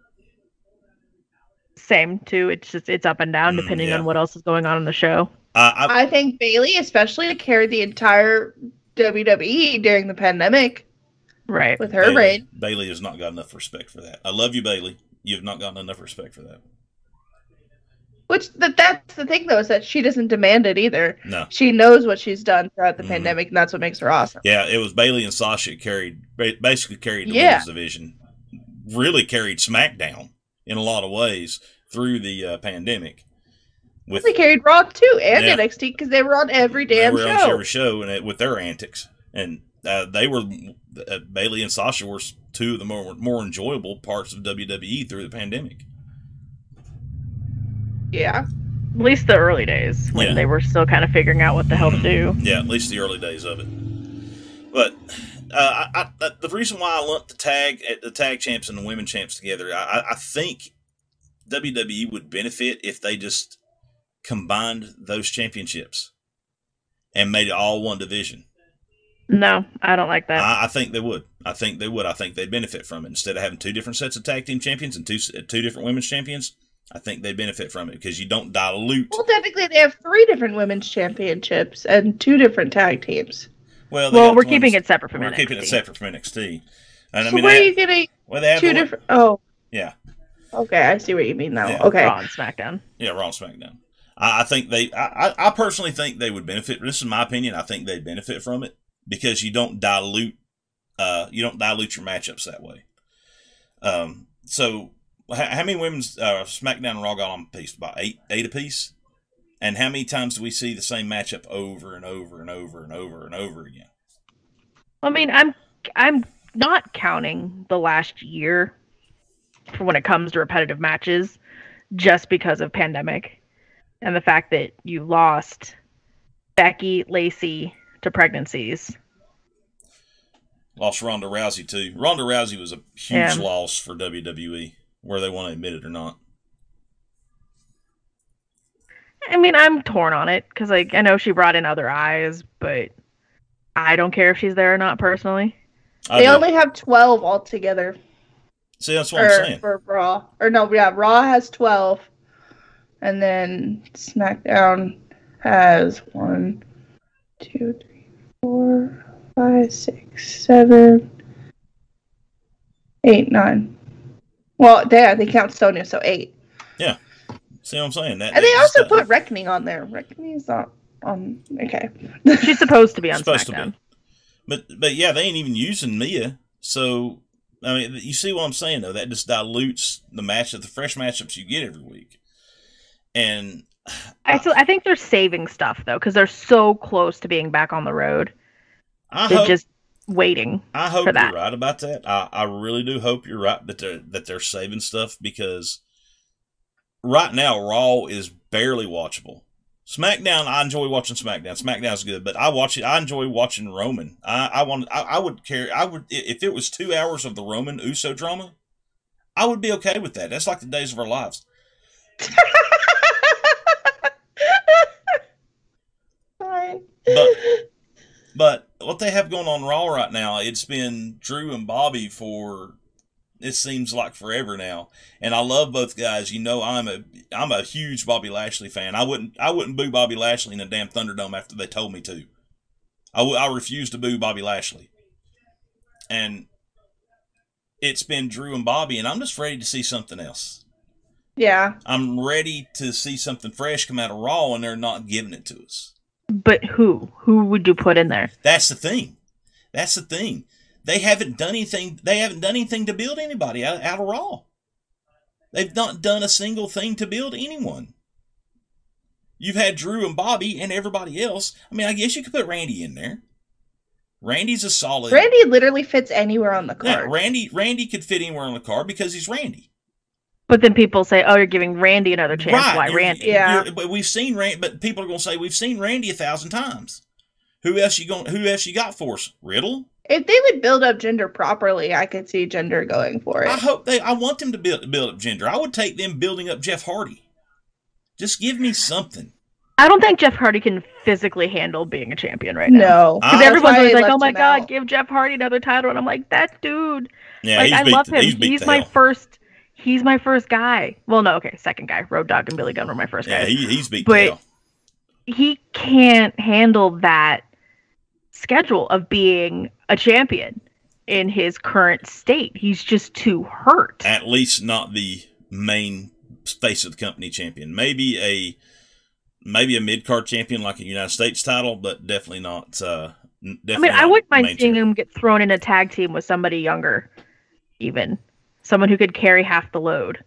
Same, too. It's just it's up and down depending mm, yeah. on what else is going on in the show. Uh, I, I think Bayley especially carried the entire W W E during the pandemic. Right. With her Bayley, reign. Bayley has not got enough respect for that. I love you, Bayley. You have not gotten enough respect for that. Which, that, that's the thing, though, is that she doesn't demand it either. No. She knows what she's done throughout the mm-hmm. pandemic, and that's what makes her awesome. Yeah, it was Bayley and Sasha carried, basically carried the yeah. women's division, really carried SmackDown in a lot of ways through the uh, pandemic. With, they carried Raw, too, and yeah. N X T, because they were on every damn show. They were show. on every show and it, with their antics. And uh, they were, uh, Bayley and Sasha were two of the more, more enjoyable parts of W W E through the pandemic. Yeah. At least the early days when yeah. they were still kind of figuring out what the hell to do. Yeah, at least the early days of it. But uh, I, I, the reason why I lumped the tag the tag champs and the women champs together, I, I think W W E would benefit if they just combined those championships and made it all one division. No, I don't like that. I, I think they would. I think they would. I think they'd benefit from it. Instead of having two different sets of tag team champions and two two different women's champions, I think they benefit from it because you don't dilute. Well, technically, they have three different women's championships and two different tag teams. Well, well we're keeping it separate from we're N X T. We're keeping it separate from N X T. And, I so mean, where are you getting well, two different? Oh. Yeah. Okay, I see what you mean now. Yeah. Okay. Raw and SmackDown. Yeah, Raw and SmackDown. I, I think they, I, I personally think they would benefit. This is my opinion. I think they'd benefit from it because you don't dilute, uh, you don't dilute your matchups that way. Um, so how, how many women's uh, SmackDown and Raw got on a piece? About eight, eight a piece. And how many times do we see the same matchup over and over and over and over and over again? I mean, I'm, I'm not counting the last year for when it comes to repetitive matches, just because of pandemic and the fact that you lost Becky, Lacey to pregnancies. Lost Ronda Rousey too. Ronda Rousey was a huge yeah. loss for W W E, whether they want to admit it or not. I mean, I'm torn on it because, like, I know she brought in other eyes, but I don't care if she's there or not personally. I they don't. Only have twelve altogether. See, that's what or, I'm saying. For Raw. Or no, yeah, Raw has twelve. And then SmackDown has one, two, three, four, five, six, seven, eight, nine. Well, they, they count Sonya, so eight. Yeah. See what I'm saying? That, and they also stuff. put Reckoning on there. Reckoning is not on. Okay. She's supposed to be on supposed SmackDown. To be. But, but, yeah, they ain't even using Mia, so... I mean, you see what I'm saying, though. That just dilutes the matchup, the fresh matchups you get every week. And uh, I still, I think they're saving stuff though, because they're so close to being back on the road. I they're hope, just waiting. I hope for that. You're right about that. I, I really do hope you're right that they're that they're saving stuff because right now Raw is barely watchable. SmackDown, I enjoy watching SmackDown. SmackDown's good, but I watch it. I enjoy watching Roman. I, I want. I, I would care. I would if it was two hours of the Roman Uso drama. I would be okay with that. That's like the days of our lives. Fine. But, but what they have going on Raw right now, it's been Drew and Bobby for. It seems like forever now, and I love both guys. You know, I'm a I'm a huge Bobby Lashley fan. I wouldn't I wouldn't boo Bobby Lashley in a damn Thunderdome after they told me to. I, w- I refuse to boo Bobby Lashley, and it's been Drew and Bobby, and I'm just ready to see something else. Yeah, I'm ready to see something fresh come out of Raw, and they're not giving it to us. But who who would you put in there? That's the thing. That's the thing. They haven't done anything. They haven't done anything to build anybody out, out of Raw. They've not done a single thing to build anyone. You've had Drew and Bobby and everybody else. I mean, I guess you could put Randy in there. Randy's a solid. Randy literally fits anywhere on the card. Yeah, Randy, Randy could fit anywhere on the card because he's Randy. But then people say, "Oh, you're giving Randy another chance." Right. Why, you're, Randy? You're, yeah. But we've seen Randy. But people are going to say we've seen Randy a thousand times. Who else you going? Who else you got for us? Riddle. If they would build up gender properly, I could see gender going for it. I hope they. I want them to build build up gender. I would take them building up Jeff Hardy. Just give me something. I don't think Jeff Hardy can physically handle being a champion right now. No, because everyone's always like, "Oh my God, out. give Jeff Hardy another title," and I'm like, "That dude, yeah, like, I love him. He's, he's my hell. first. He's my first guy. Well, no, okay, second guy. Road Dogg and Billy Gunn were my first yeah, guys. Yeah, he, he's beat but hell. He can't handle that schedule of being a champion in his current state. He's just too hurt. At least not the main face of the company champion. Maybe a maybe a mid-card champion like a United States title, but definitely not. Uh, definitely I mean, not I wouldn't mind seeing champion. him get thrown in a tag team with somebody younger, even someone who could carry half the load,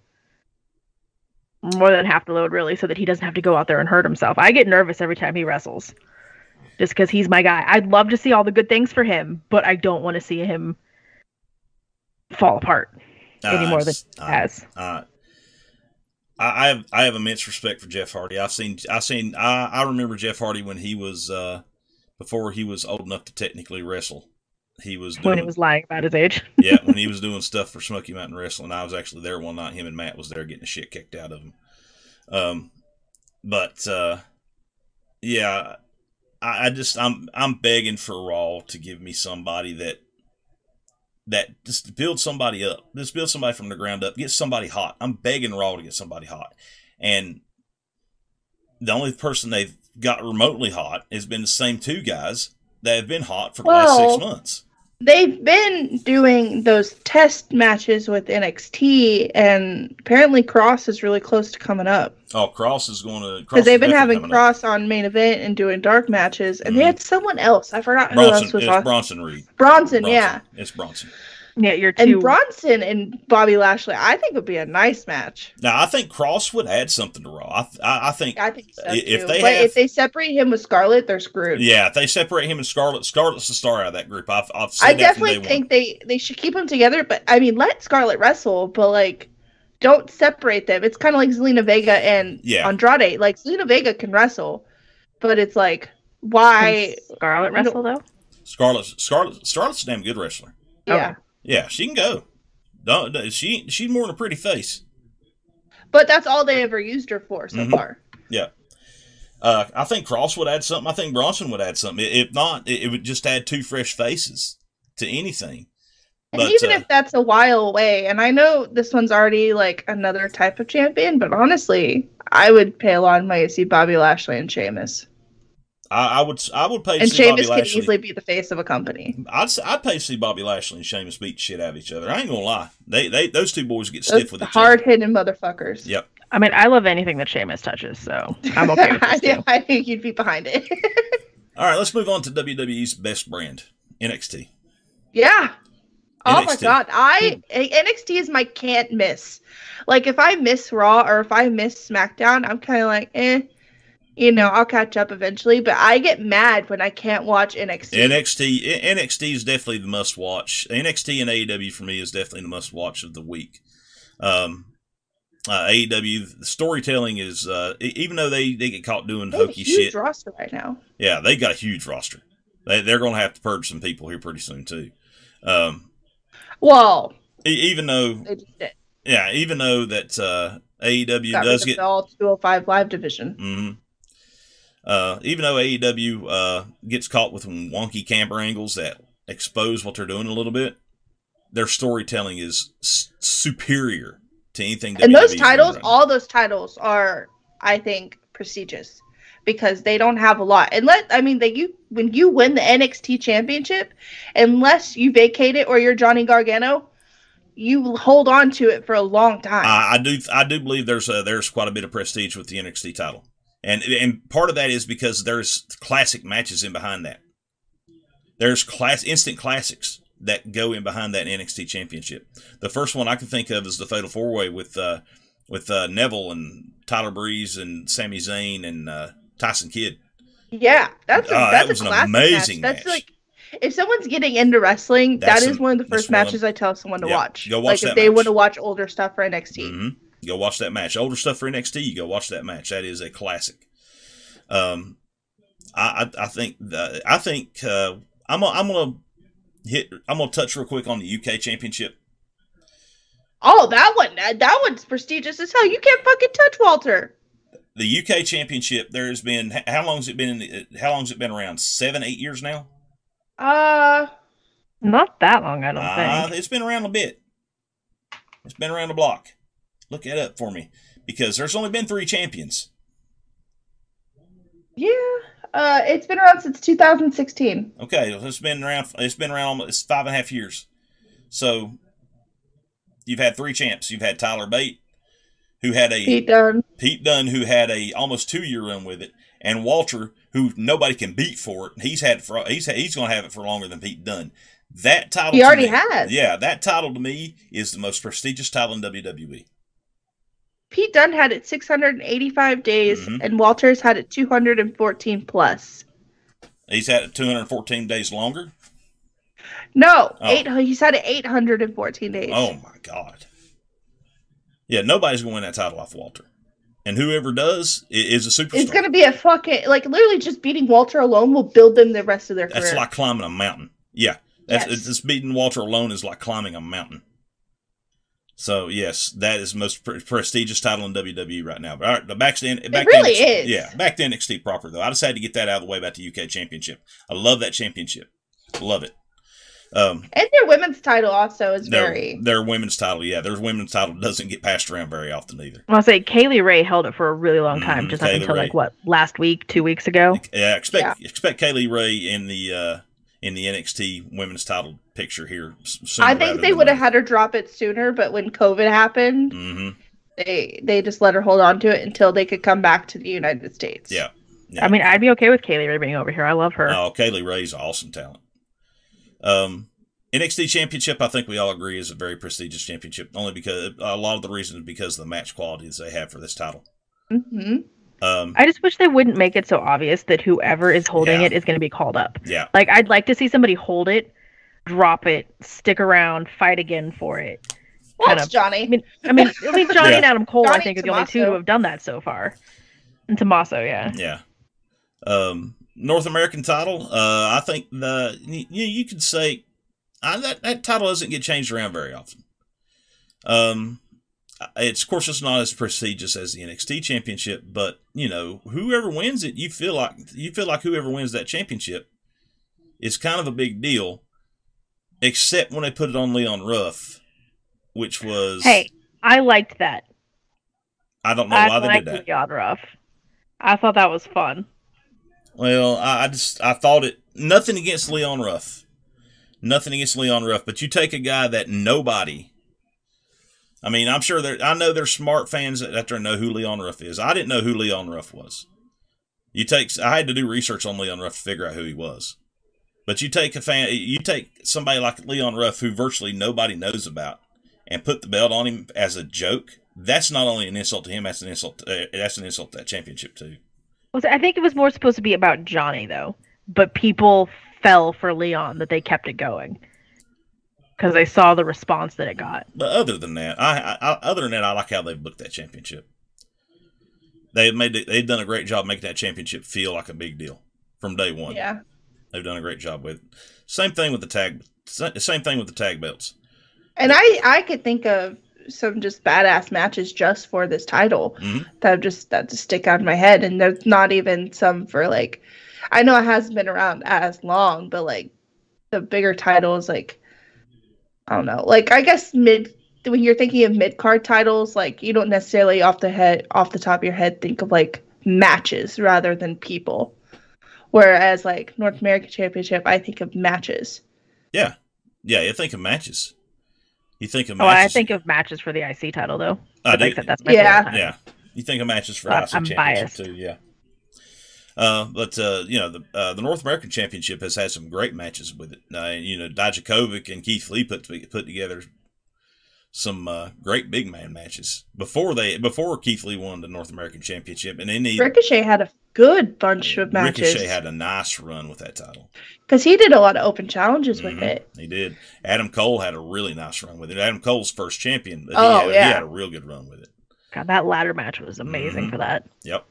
more than half the load, really, so that he doesn't have to go out there and hurt himself. I get nervous every time he wrestles. Just because he's my guy. I'd love to see all the good things for him, but I don't want to see him fall apart uh, any more than he uh, has. Uh, I have I have immense respect for Jeff Hardy. I've seen I've seen I, I remember Jeff Hardy when he was uh, before he was old enough to technically wrestle. He was doing, when he was lying about his age. Yeah, when he was doing stuff for Smoky Mountain Wrestling. I was actually there one night. Him and Matt was there getting the shit kicked out of him. Um, but uh, yeah. I, I just I'm I'm begging for Raw to give me somebody that that just build somebody up, just build somebody from the ground up, get somebody hot. I'm begging Raw to get somebody hot, and the only person they've got remotely hot has been the same two guys that have been hot for the well, last six months. They've been doing those test matches with N X T, and apparently Cross is really close to coming up. Oh, Cross is going to... Because they've been having Cross up on Main Event and doing dark matches, and mm-hmm. they had someone else. I forgot who Bronson, else was on. Bronson Reed. Bronson, Bronson, yeah. It's Bronson. Yeah, you're too... And Bronson and Bobby Lashley, I think, would be a nice match. Now, I think Cross would add something to Raw. I, th I think... I think so, if too. They but have... if they separate him with Scarlett, they're screwed. Yeah, if they separate him and Scarlett, Scarlett's the star out of that group. I've, I've said I that definitely think they, they should keep them together, but, I mean, let Scarlett wrestle, but, like, don't separate them. It's kind of like Zelina Vega and yeah. Andrade. Like, Zelina Vega can wrestle, but it's like, why... Can Scarlett wrestle, though? Scarlett, Scarlett, Scarlett's a damn good wrestler. Yeah. Okay. Yeah, she can go. Don't, she she's more than a pretty face. But that's all they ever used her for so mm-hmm. far. Yeah. Uh, I think Cross would add something. I think Bronson would add something. If not, it would just add two fresh faces to anything. And but, even uh, if that's a while away, and I know this one's already like another type of champion, but honestly, I would pay a lot of money to see Bobby Lashley and Sheamus. I, I would I would pay to and see Sheamus Bobby Lashley. And Sheamus can easily be the face of a company. I'd, I'd pay to see Bobby Lashley and Sheamus beat shit out of each other. I ain't going to lie. They, they, those two boys get those stiff with each other. Hard-hitting motherfuckers. Yep. I mean, I love anything that Sheamus touches, so I'm okay with this. I, I think you'd be behind it. All right, let's move on to W W E's best brand, N X T. Yeah. Oh, N X T. My God. I N X T is my can't miss. Like, if I miss Raw or if I miss SmackDown, I'm kind of like, eh. You know, I'll catch up eventually, but I get mad when I can't watch N X T. N X T N X T is definitely the must watch. N X T and A E W for me is definitely the must watch of the week. Um, uh, A E W the storytelling is uh, even though they, they get caught doing they hokey have a huge shit. Roster right now. Yeah, they got a huge roster. They they're going to have to purge some people here pretty soon too. Um, well, e even though they just did. Yeah, even though that uh, A E W got does rid of get all two oh five Live division. Mm-hmm. Uh, even though A E W uh, gets caught with wonky camera angles that expose what they're doing a little bit, their storytelling is s superior to anything. And those titles, all those titles are, I think, prestigious because they don't have a lot. Unless, I mean, that you when you win the N X T Championship, unless you vacate it or you're Johnny Gargano, you hold on to it for a long time. I, I do, I do believe there's a, there's quite a bit of prestige with the N X T title. And and part of that is because there's classic matches in behind that. There's class instant classics that go in behind that N X T Championship. The first one I can think of is the Fatal Four Way with uh, with uh, Neville and Tyler Breeze and Sami Zayn and uh, Tyson Kidd. Yeah, that's a, uh, that's that was a classic an amazing match. That's match. Like if someone's getting into wrestling, that's that is an, one of the first matches of, I tell someone to yeah, watch. Go watch like that if match. They want to watch older stuff for N X T. Mm-hmm. Go watch that match. Older stuff for N X T, you go watch that match. That is a classic. Um, I I, I think the, I think uh, I'm a, I'm gonna hit. I'm gonna touch real quick on the U K Championship. Oh, that one that one's prestigious as hell. You can't fucking touch WALTER. The U K Championship. There has been how long has it been? In the, how long has it been around? Seven, eight years now. Uh, not that long. I don't uh, think it's been around a bit. It's been around the block. Look that up for me, because there's only been three champions. Yeah, uh, it's been around since two thousand sixteen. Okay, it's been around. It's been around. It's five and a half years. So you've had three champs. You've had Tyler Bate, who had a Pete Dunne, Pete Dunne, who had a almost two year run with it, and Walter, who nobody can beat for it. He's had for, he's he's going to have it for longer than Pete Dunne. That title he already has. Yeah, that title to me is the most prestigious title in W W E. Pete Dunne had it six hundred eighty-five days, mm-hmm. and Walter's had it two hundred fourteen plus. He's had it two hundred fourteen days longer? No. Oh. Eight, he's had it eight hundred fourteen days. Oh, my God. Yeah, nobody's going to win that title off Walter. And whoever does is a superstar. It's going to be a fucking, like, literally just beating Walter alone will build them the rest of their career. That's like climbing a mountain. Yeah. That's, yes. Just beating Walter alone is like climbing a mountain. So, yes, that is the most pre- prestigious title in W W E right now. But all right, the back to, back it really to N X T, is. Yeah, back to N X T proper, though. I decided to get that out of the way about the U K Championship. I love that championship. Love it. Um, and their women's title also is their, very... Their women's title, yeah. Their women's title doesn't get passed around very often either. I'll say Kaylee Ray held it for a really long time, mm-hmm, just Kaylee up until, Ray. like, what, last week, two weeks ago? Yeah, expect yeah. expect Kaylee Ray in the... Uh, in the N X T women's title picture here. I think they would have had her drop it sooner, but when COVID happened, mm-hmm. they they just let her hold on to it until they could come back to the United States. Yeah. yeah. I mean, I'd be okay with Kaylee Ray being over here. I love her. Oh, Kaylee Ray's an awesome talent. Um, N X T Championship, I think we all agree, is a very prestigious championship, only because a lot of the reason is because of the match qualities they have for this title. Mm-hmm. Um, I just wish they wouldn't make it so obvious that whoever is holding yeah. it is going to be called up. Yeah. Like, I'd like to see somebody hold it, drop it, stick around, fight again for it. Well, kind of. Johnny. I mean, I mean, I mean Johnny yeah. and Adam Cole, Johnny I think, are the only two who have done that so far. And Tommaso, yeah. Yeah. Um, North American title, uh, I think the you, you could say I, that, that title doesn't get changed around very often. Um... It's, of course, it's not as prestigious as the N X T Championship, but, you know, whoever wins it, you feel like you feel like whoever wins that championship is kind of a big deal, except when they put it on Leon Ruff, which was... Hey, I liked that. I don't know I why they did that. Leon Ruff. I thought that was fun. Well, I, I just, I thought it... Nothing against Leon Ruff. Nothing against Leon Ruff, but you take a guy that nobody... I mean, I'm sure there. I know there's smart fans that out there know who Leon Ruff is. I didn't know who Leon Ruff was. You take. I had to do research on Leon Ruff to figure out who he was. But you take a fan. You take somebody like Leon Ruff, who virtually nobody knows about, and put the belt on him as a joke. That's not only an insult to him. That's an insult. Uh, that's an insult to that championship too. Well, I think it was more supposed to be about Johnny though. But people fell for Leon that they kept it going. Because they saw the response that it got. But other than that, I, I other than that, I like how they've booked that championship. They've made it, they've done a great job making that championship feel like a big deal from day one. Yeah, they've done a great job with it. Same thing with the tag. Same thing with the tag belts. And I, I could think of some just badass matches just for this title mm-hmm. that just that just stick out in my head. And there's not even some for like, I know it hasn't been around as long, but like the bigger titles like. I don't know. Like, I guess mid when you're thinking of mid-card titles, like, you don't necessarily off the head, off the top of your head think of, like, matches rather than people. Whereas, like, North American Championship, I think of matches. Yeah. Yeah, you think of matches. You think of matches. Oh, I think of matches for the I C title, though. I do. That's my yeah. yeah. You think of matches for I C championship, biased. Too. Yeah. Uh, but, uh, you know, the uh, the North American Championship has had some great matches with it. Uh, you know, Dijakovic and Keith Lee put put together some uh, great big man matches before they before Keith Lee won the North American Championship. And then he, Ricochet had a good bunch of matches. Ricochet had a nice run with that title. Because he did a lot of open challenges with mm-hmm. it. He did. Adam Cole had a really nice run with it. Adam Cole's first champion. Oh, he had, yeah. He had a real good run with it. God, that ladder match was amazing mm-hmm. for that. Yep.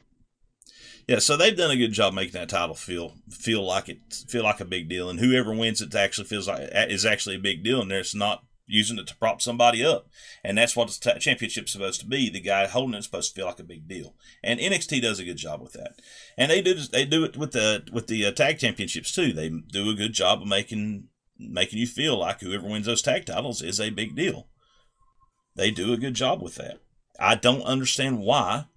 Yeah, so they've done a good job making that title feel feel like it feel like a big deal, and whoever wins it actually feels like is actually a big deal, and it's not using it to prop somebody up, and that's what the t- championship's supposed to be. The guy holding it's supposed to feel like a big deal, and N X T does a good job with that, and they do they do it with the with the uh, tag championships too. They do a good job of making making you feel like whoever wins those tag titles is a big deal. They do a good job with that. I don't understand why.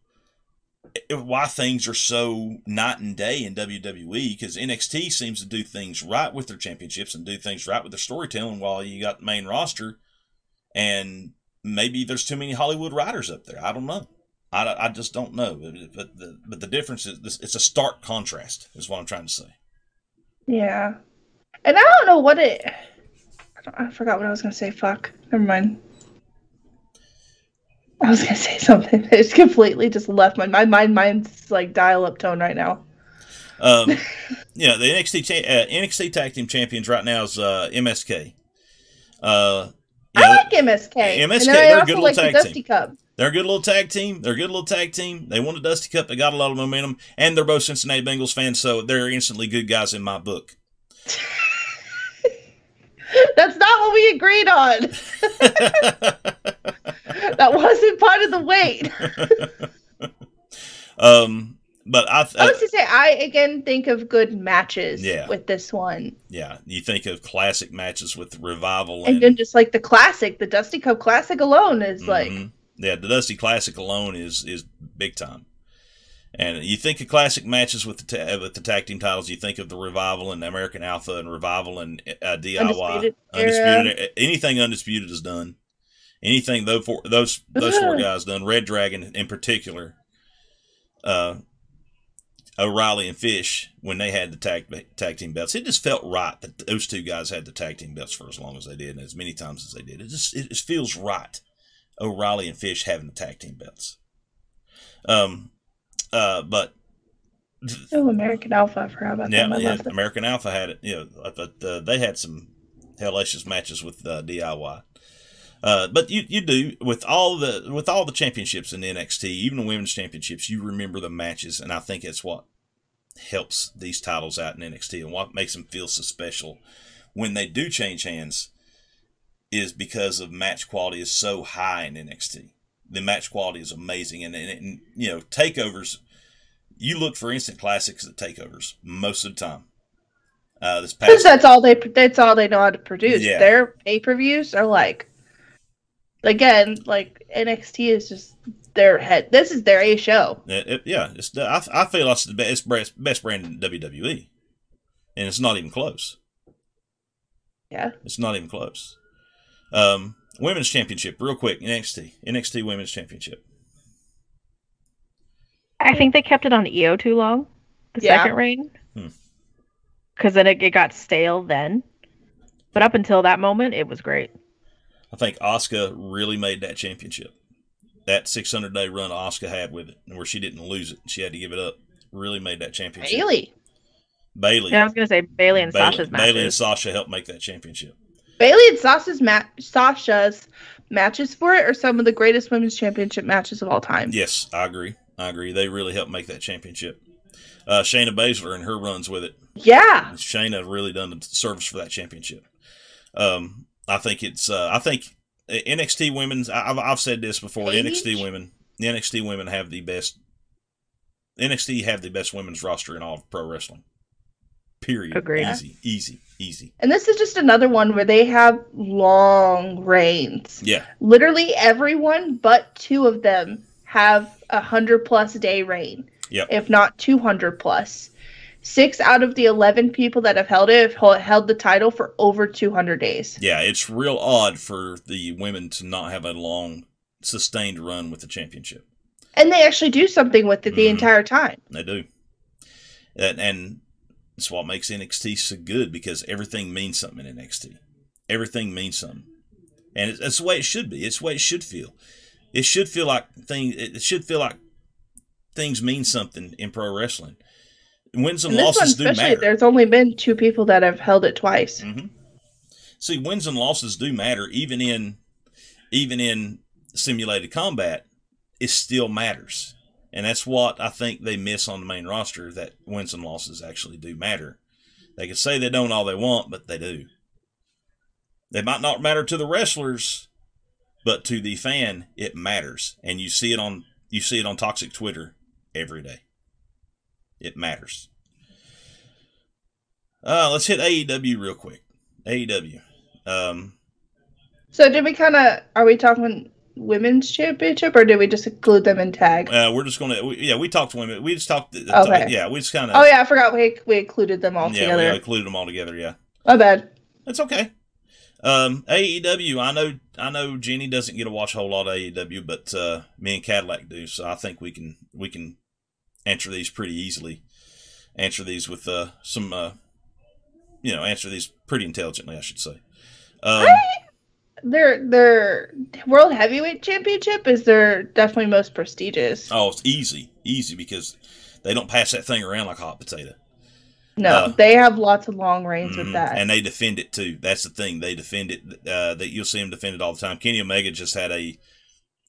Why things are so night and day in W W E, because N X T seems to do things right with their championships and do things right with their storytelling, while you got the main roster, and maybe there's too many Hollywood writers up there. I don't know. I, I just don't know. But the, but the difference is it's a stark contrast, is what I'm trying to say. Yeah, and I don't know what it. I, don't, I forgot what I was going to say. Fuck. Never mind. I was going to say something. It's completely just left my mind. My mind's like dial-up tone right now. Um, yeah, the N X T, cha- uh, N X T Tag Team Champions right now is uh, M S K. Uh, I know, like M S K. M S K, they're a good little tag team. They're a good little tag team. They're a good little tag team. They won the Dusty Cup. They got a lot of momentum. And they're both Cincinnati Bengals fans, so they're instantly good guys in my book. That's not what we agreed on. That wasn't part of the weight. um, but I, th- I was to say, I again think of good matches yeah. with this one. Yeah, you think of classic matches with Revival, and, and then just like the classic, the Dusty Cup Classic alone is mm-hmm. like yeah, the Dusty Classic alone is is big time. And you think of classic matches with the ta- with the tag team titles. You think of the Revival and American Alpha and Revival and uh, D I Y. Undisputed, Undisputed. Anything Undisputed is done. Anything those four, those those four guys done. Red Dragon in particular. Uh, O'Reilly and Fish, when they had the tag tag team belts, it just felt right that those two guys had the tag team belts for as long as they did and as many times as they did. It just it just feels right. O'Reilly and Fish having the tag team belts. Um. Uh, but oh, American Alpha, I forgot about yeah, that. Yeah, American Alpha had it. You know, I thought uh, they had some hellacious matches with uh, D I Y. Uh, but you, you do with all the with all the championships in N X T, even the women's championships. You remember the matches, and I think it's what helps these titles out in N X T and what makes them feel so special when they do change hands is because of match quality is so high in N X T. The match quality is amazing, and, and, and you know takeovers. You look for instant classics at takeovers most of the time. Uh, this past that's all they that's all they know how to produce. Yeah. Their pay per views are like, again, like N X T is just their head. This is their A show. It, it, yeah, it's the, I, I feel it's the best best brand in W W E, and it's not even close. Yeah, it's not even close. Um. Women's Championship, real quick, N X T. N X T Women's Championship. I think they kept it on E O too long, the yeah. second reign. Because hmm. then it, it got stale then. But up until that moment, it was great. I think Asuka really made that championship. That six hundred day run Asuka had with it, where she didn't lose it. She had to give it up. Really made that championship. Bayley. Bayley. Yeah, I was going to say Bayley and Bayley, Sasha's match. Bayley and Sasha helped make that championship. Bayley and Sasha's, ma- Sasha's matches for it are some of the greatest women's championship matches of all time. Yes, I agree. I agree. They really helped make that championship. Uh, Shayna Baszler and her runs with it. Yeah. Shayna really done the service for that championship. Um, I think it's, uh, I think N X T women's, I, I've, I've said this before, Paige? N X T women, N X T women have the best, N X T have the best women's roster in all of pro wrestling. Period. Agreed. Easy, easy, easy. And this is just another one where they have long reigns. Yeah. Literally everyone but two of them have a one hundred plus day reign. Yep. If not two hundred plus. Six out of the eleven people that have held it have held the title for over two hundred days. Yeah, it's real odd for the women to not have a long, sustained run with the championship. And they actually do something with it the mm-hmm. entire time. They do. And... and That's what makes N X T so good, because everything means something in N X T. Everything means something. And it's, it's the way it should be. It's the way it should feel. It should feel like things it should feel like things mean something in pro wrestling. Wins and, and losses do matter. There's only been two people that have held it twice. Mm-hmm. See, wins and losses do matter, even in even in simulated combat, it still matters. And that's what I think they miss on the main roster, that wins and losses actually do matter. They can say they don't all they want, but they do. They might not matter to the wrestlers, but to the fan, it matters. And you see it on you see it on toxic Twitter every day. It matters. Uh, let's hit A E W real quick. A E W. Um, so did we kind of, are we talking... women's championship, or did we just include them in tag? Uh, we're just gonna, we, yeah. We talked women. We just talked. Okay. Talk, yeah, we just kind of. Oh yeah, I forgot we we included them all yeah, together. Yeah, we included them all together. Yeah. My bad. That's okay. Um, A E W. I know. I know. Jenny doesn't get to watch a whole lot of A E W, but uh, me and Cadillac do. So I think we can we can answer these pretty easily. Answer these with uh, some, uh, you know, answer these pretty intelligently, I should say. Um, hey! Their their World Heavyweight Championship is their definitely most prestigious. Oh, it's easy. Easy, because they don't pass that thing around like a hot potato. No, uh, they have lots of long reigns mm, with that. And they defend it, too. That's the thing. They defend it. Uh, that You'll see them defend it all the time. Kenny Omega just had a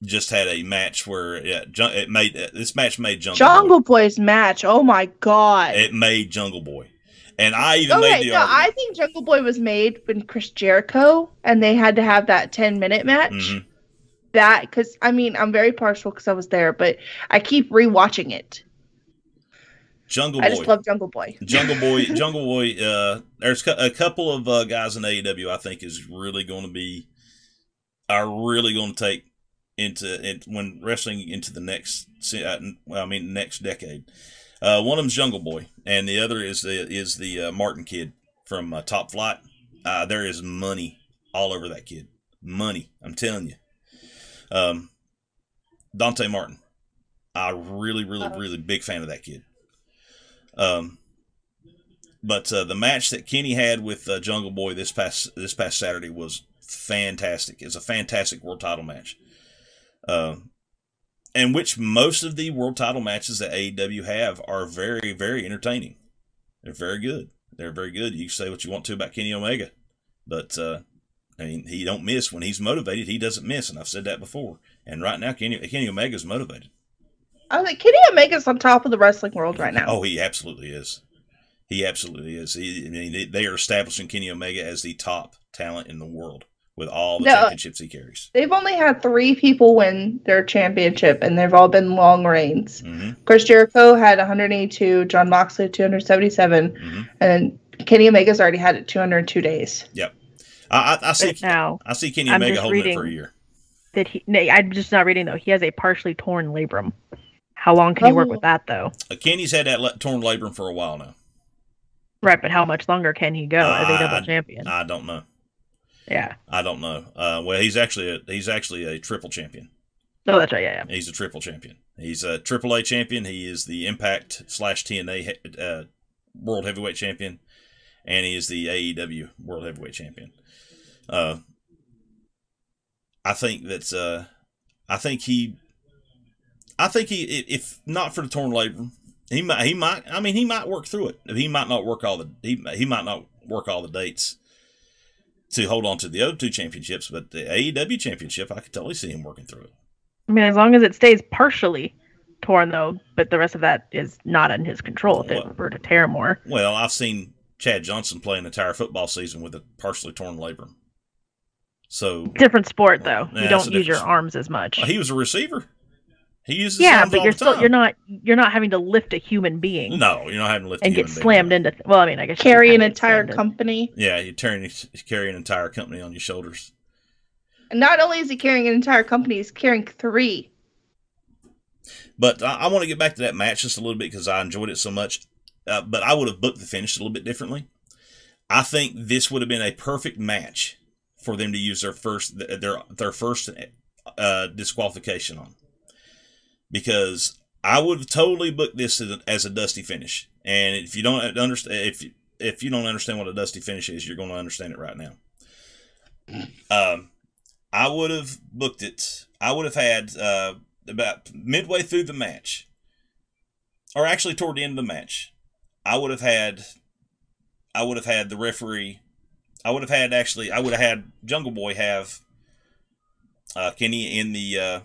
just had a match where yeah, it made uh, this match made Jungle, Jungle Boy. Boy's match. Oh, my God. It made Jungle Boy. And I even okay, laid the no, argument. I think Jungle Boy was made when Chris Jericho, and they had to have that ten-minute match. Mm-hmm. That, because, I mean, I'm very partial because I was there, but I keep rewatching it. Jungle Boy. I just love Jungle Boy. Jungle Boy. Jungle Boy. Uh, there's a couple of uh, guys in A E W I think is really going to be, are really going to take into, in, when wrestling into the next, I mean, next decade. Uh, one of them's Jungle Boy, and the other is the is the uh, Martin kid from uh, Top Flight. Uh, there is money all over that kid. Money, I'm telling you. Um, Dante Martin, I really, really, oh. really big fan of that kid. Um, but uh, the match that Kenny had with uh, Jungle Boy this past this past Saturday was fantastic. It's a fantastic world title match. Um. And which most of the world title matches that A E W have are very, very entertaining. They're very good. They're very good. You can say what you want to about Kenny Omega. But, uh, I mean, he don't miss. When he's motivated, he doesn't miss. And I've said that before. And right now, Kenny, Kenny Omega's motivated. I was like, Kenny Omega's on top of the wrestling world right now. Oh, he absolutely is. He absolutely is. He, I mean, they are establishing Kenny Omega as the top talent in the world. With all the no, championships he carries. They've only had three people win their championship, and they've all been long reigns. Mm-hmm. Chris Jericho had one hundred eighty-two, John Moxley two hundred seventy-seven, mm-hmm. and Kenny Omega's already had it two hundred two days. Yep. I, I, I, see, now, I see Kenny I'm Omega holding reading, it for a year. Did he, no, I'm just not reading, though. He has a partially torn labrum. How long can oh. you work with that, though? Uh, Kenny's had that le- torn labrum for a while now. Right, but how much longer can he go uh, as a double champion? I, I don't know. Yeah, I don't know. Uh, well, he's actually a, he's actually a triple champion. Oh, that's right. Yeah, yeah. He's a triple champion. He's a Triple A champion. He is the Impact slash T N A uh, World Heavyweight Champion, and he is the A E W World Heavyweight Champion. Uh, I think that's. Uh, I think he. I think he. If not for the torn labrum, he might. He might. I mean, he might work through it. He might not work all the. He he might not work all the dates. To hold on to the other two championships, but the A E W championship, I could totally see him working through it. I mean, as long as it stays partially torn, though, but the rest of that is not in his control if well, it were to tear more. Well, I've seen Chad Johnson play an entire football season with a partially torn labrum. So different sport, though. Yeah, you don't use your sport. arms as much. Well, he was a receiver. He uses yeah, his arms but all you're the still time. you're not you're not having to lift a human being. No, you're not having to lift and a human get being slammed being. into. Well, I mean, I guess carry an entire company. In. Yeah, you turn carry an entire company on your shoulders. And not only is he carrying an entire company, he's carrying three. But I, I want to get back to that match just a little bit because I enjoyed it so much. Uh, but I would have booked the finish a little bit differently. I think this would have been a perfect match for them to use their first their their first uh, disqualification on. Because I would have totally booked this as a, as a dusty finish, and if you don't understand, if you, if you don't understand what a dusty finish is, you're going to understand it right now. Um, I would have booked it. I would have had uh, about midway through the match, or actually toward the end of the match, I would have had, I would have had the referee. I would have had actually. I would have had Jungle Boy have uh, Kenny in the. Uh,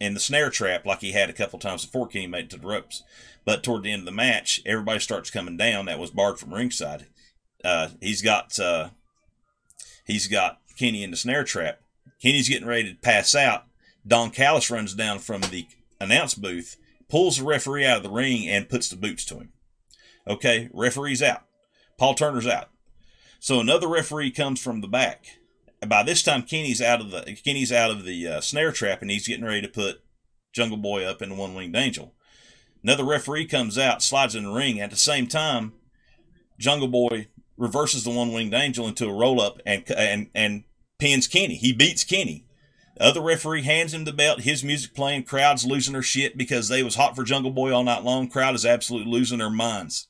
And the snare trap like he had a couple times before Kenny made it to the ropes. But toward the end of the match, everybody starts coming down. That was barred from ringside. Uh, he's got uh, he's got Kenny in the snare trap. Kenny's getting ready to pass out. Don Callis runs down from the announce booth, pulls the referee out of the ring, and puts the boots to him. Okay, referee's out. Paul Turner's out. So another referee comes from the back. By this time, Kenny's out of the Kenny's out of the uh, snare trap, and he's getting ready to put Jungle Boy up in One Winged Angel. Another referee comes out, slides in the ring. At the same time, Jungle Boy reverses the One Winged Angel into a roll up and and and pins Kenny. He beats Kenny. The other referee hands him the belt. His music playing. Crowd's losing their shit because they was hot for Jungle Boy all night long. Crowd is absolutely losing their minds.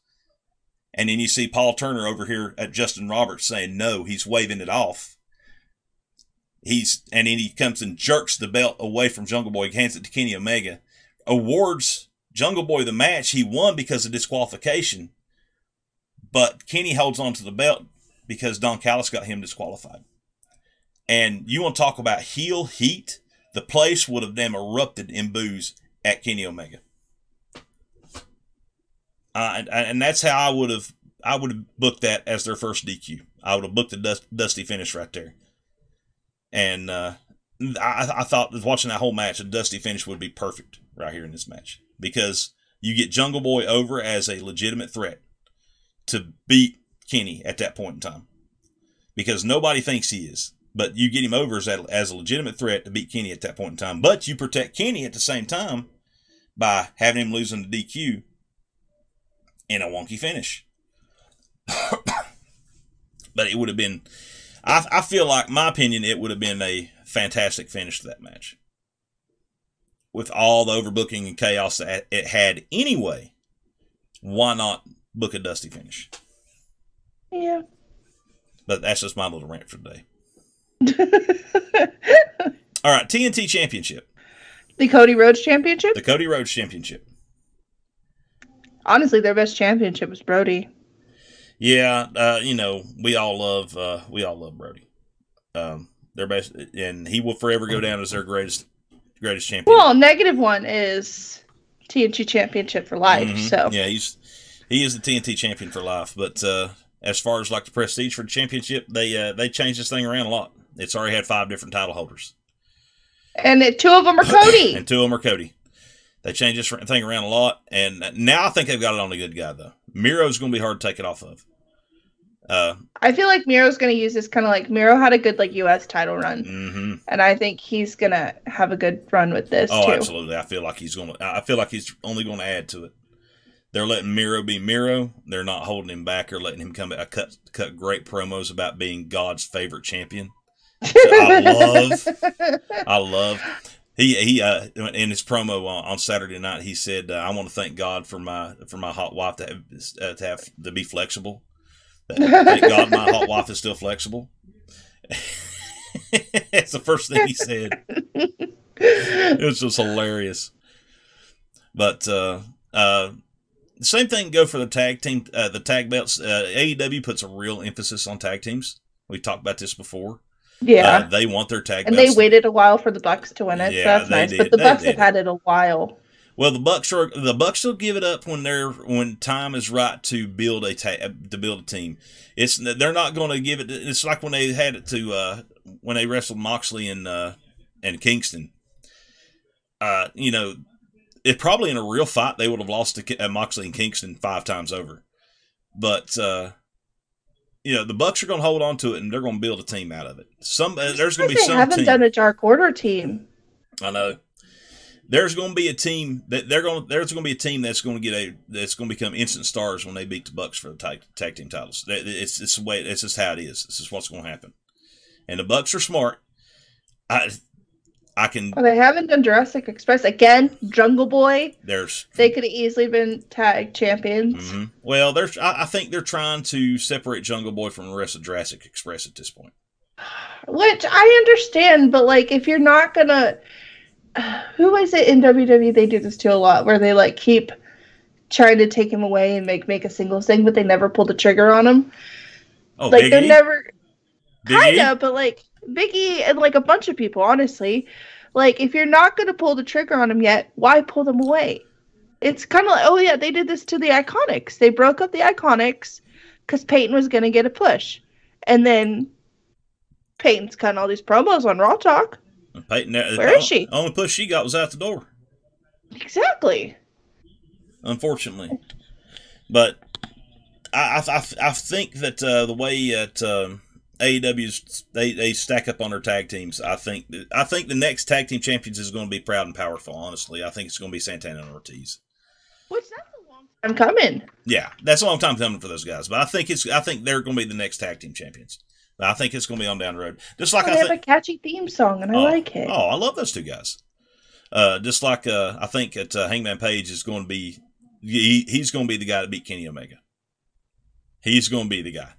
And then you see Paul Turner over here at Justin Roberts saying no. He's waving it off. He's and then he comes and jerks the belt away from Jungle Boy, hands it to Kenny Omega, awards Jungle Boy the match he won because of disqualification, but Kenny holds on to the belt because Don Callis got him disqualified. And you want to talk about heel heat? The place would have damn erupted in boos at Kenny Omega. Uh, and, and that's how I would have I would have booked that as their first D Q. I would have booked the dust, dusty finish right there. And uh, I, I thought watching that whole match, a dusty finish would be perfect right here in this match, because you get Jungle Boy over as a legitimate threat to beat Kenny at that point in time, because nobody thinks he is. But you get him over as a, as a legitimate threat to beat Kenny at that point in time. But you protect Kenny at the same time by having him losing the D Q in a wonky finish. But it would have been, I, I feel like, my opinion, it would have been a fantastic finish to that match. With all the overbooking and chaos that it had anyway, why not book a dusty finish? Yeah. But that's just my little rant for today. All right, T N T Championship. The Cody Rhodes Championship? The Cody Rhodes Championship. Honestly, their best championship was Brody. Yeah, uh, you know, we all love uh, we all love Brody. Um, their best, and he will forever go down as their greatest greatest champion. Well, negative one is T N T Championship for life. Mm-hmm. So yeah, he's he is the T N T champion for life. But uh, as far as like the prestige for the championship, they uh, they changed this thing around a lot. It's already had five different title holders, and it, two of them are Cody. and two of them are Cody. They changed this thing around a lot, and now I think they've got it on a good guy though. Miro's going to be hard to take it off of. Uh, I feel like Miro's going to use this kind of like Miro had a good like U S title run, mm-hmm. and I think he's going to have a good run with this. Oh, too. Absolutely! I feel like he's going to. I feel like he's only going to add to it. They're letting Miro be Miro. They're not holding him back or letting him come back. I cut cut great promos about being God's favorite champion. So I love, I love. He he. Uh, in his promo on, on Saturday night, he said, uh, "I want to thank God for my for my hot wife to have, uh, to have to be flexible. Thank God, my hot wife is still flexible." That's the first thing he said. It was just hilarious. But uh, uh, same thing go for the tag team, uh, the tag belts. Uh, A E W puts a real emphasis on tag teams. We talked about this before. Yeah, uh, they want their tag, and belts. They waited a while for the Bucks to win it. Yeah, so that's nice. Did. But the they Bucks did. Have had it a while. Well, the Bucks are the Bucks will give it up when they're when time is right to build a ta- to build a team. It's they're not going to give it. It's like when they had it to uh, when they wrestled Moxley and uh, and Kingston. Uh, you know, it probably in a real fight they would have lost to uh, Moxley and Kingston five times over, but. Uh, You know, the Bucks are going to hold on to it, and they're going to build a team out of it. Some there's going to be some. They haven't team. done a Dark Order team. I know. There's going to be a team that they're going. There's going to be a team that's going to get a that's going to become instant stars when they beat the Bucks for the tag, tag team titles. It's it's the way. It's just how it is. This is what's going to happen. And the Bucks are smart. I I can. Well, they haven't done Jurassic Express again. Jungle Boy. There's. They could have easily been tag champions. Mm-hmm. Well, there's. I, I think they're trying to separate Jungle Boy from the rest of Jurassic Express at this point. Which I understand, but like, if you're not gonna, who is it in W W E? They do this to a lot, where they like keep trying to take him away and make make a singles thing, but they never pull the trigger on him. Oh, like Big they're E? never. Big kind E? of, but like. Big E and like a bunch of people, honestly, like if you're not going to pull the trigger on them yet, why pull them away? It's kind of like, oh yeah, they did this to the Iconics. They broke up the Iconics because Peyton was going to get a push, and then Peyton's cutting all these promos on Raw Talk. And Peyton, where is she? Only push she got was out the door. Exactly. Unfortunately, but I I, I think that uh, the way that. Um, A E W's they, they stack up on their tag teams. I think I think the next tag team champions is going to be Proud and Powerful. Honestly, I think it's going to be Santana and Ortiz. Which that's a long time coming. Yeah, that's a long time coming for those guys. But I think it's I think they're going to be the next tag team champions. But I think it's going to be on down the road. Just like oh, I they have th- a catchy theme song, and I oh, like it. Oh, I love those two guys. Uh, just like uh, I think that uh, Hangman Page is going to be he, he's going to be the guy to beat Kenny Omega. He's going to be the guy.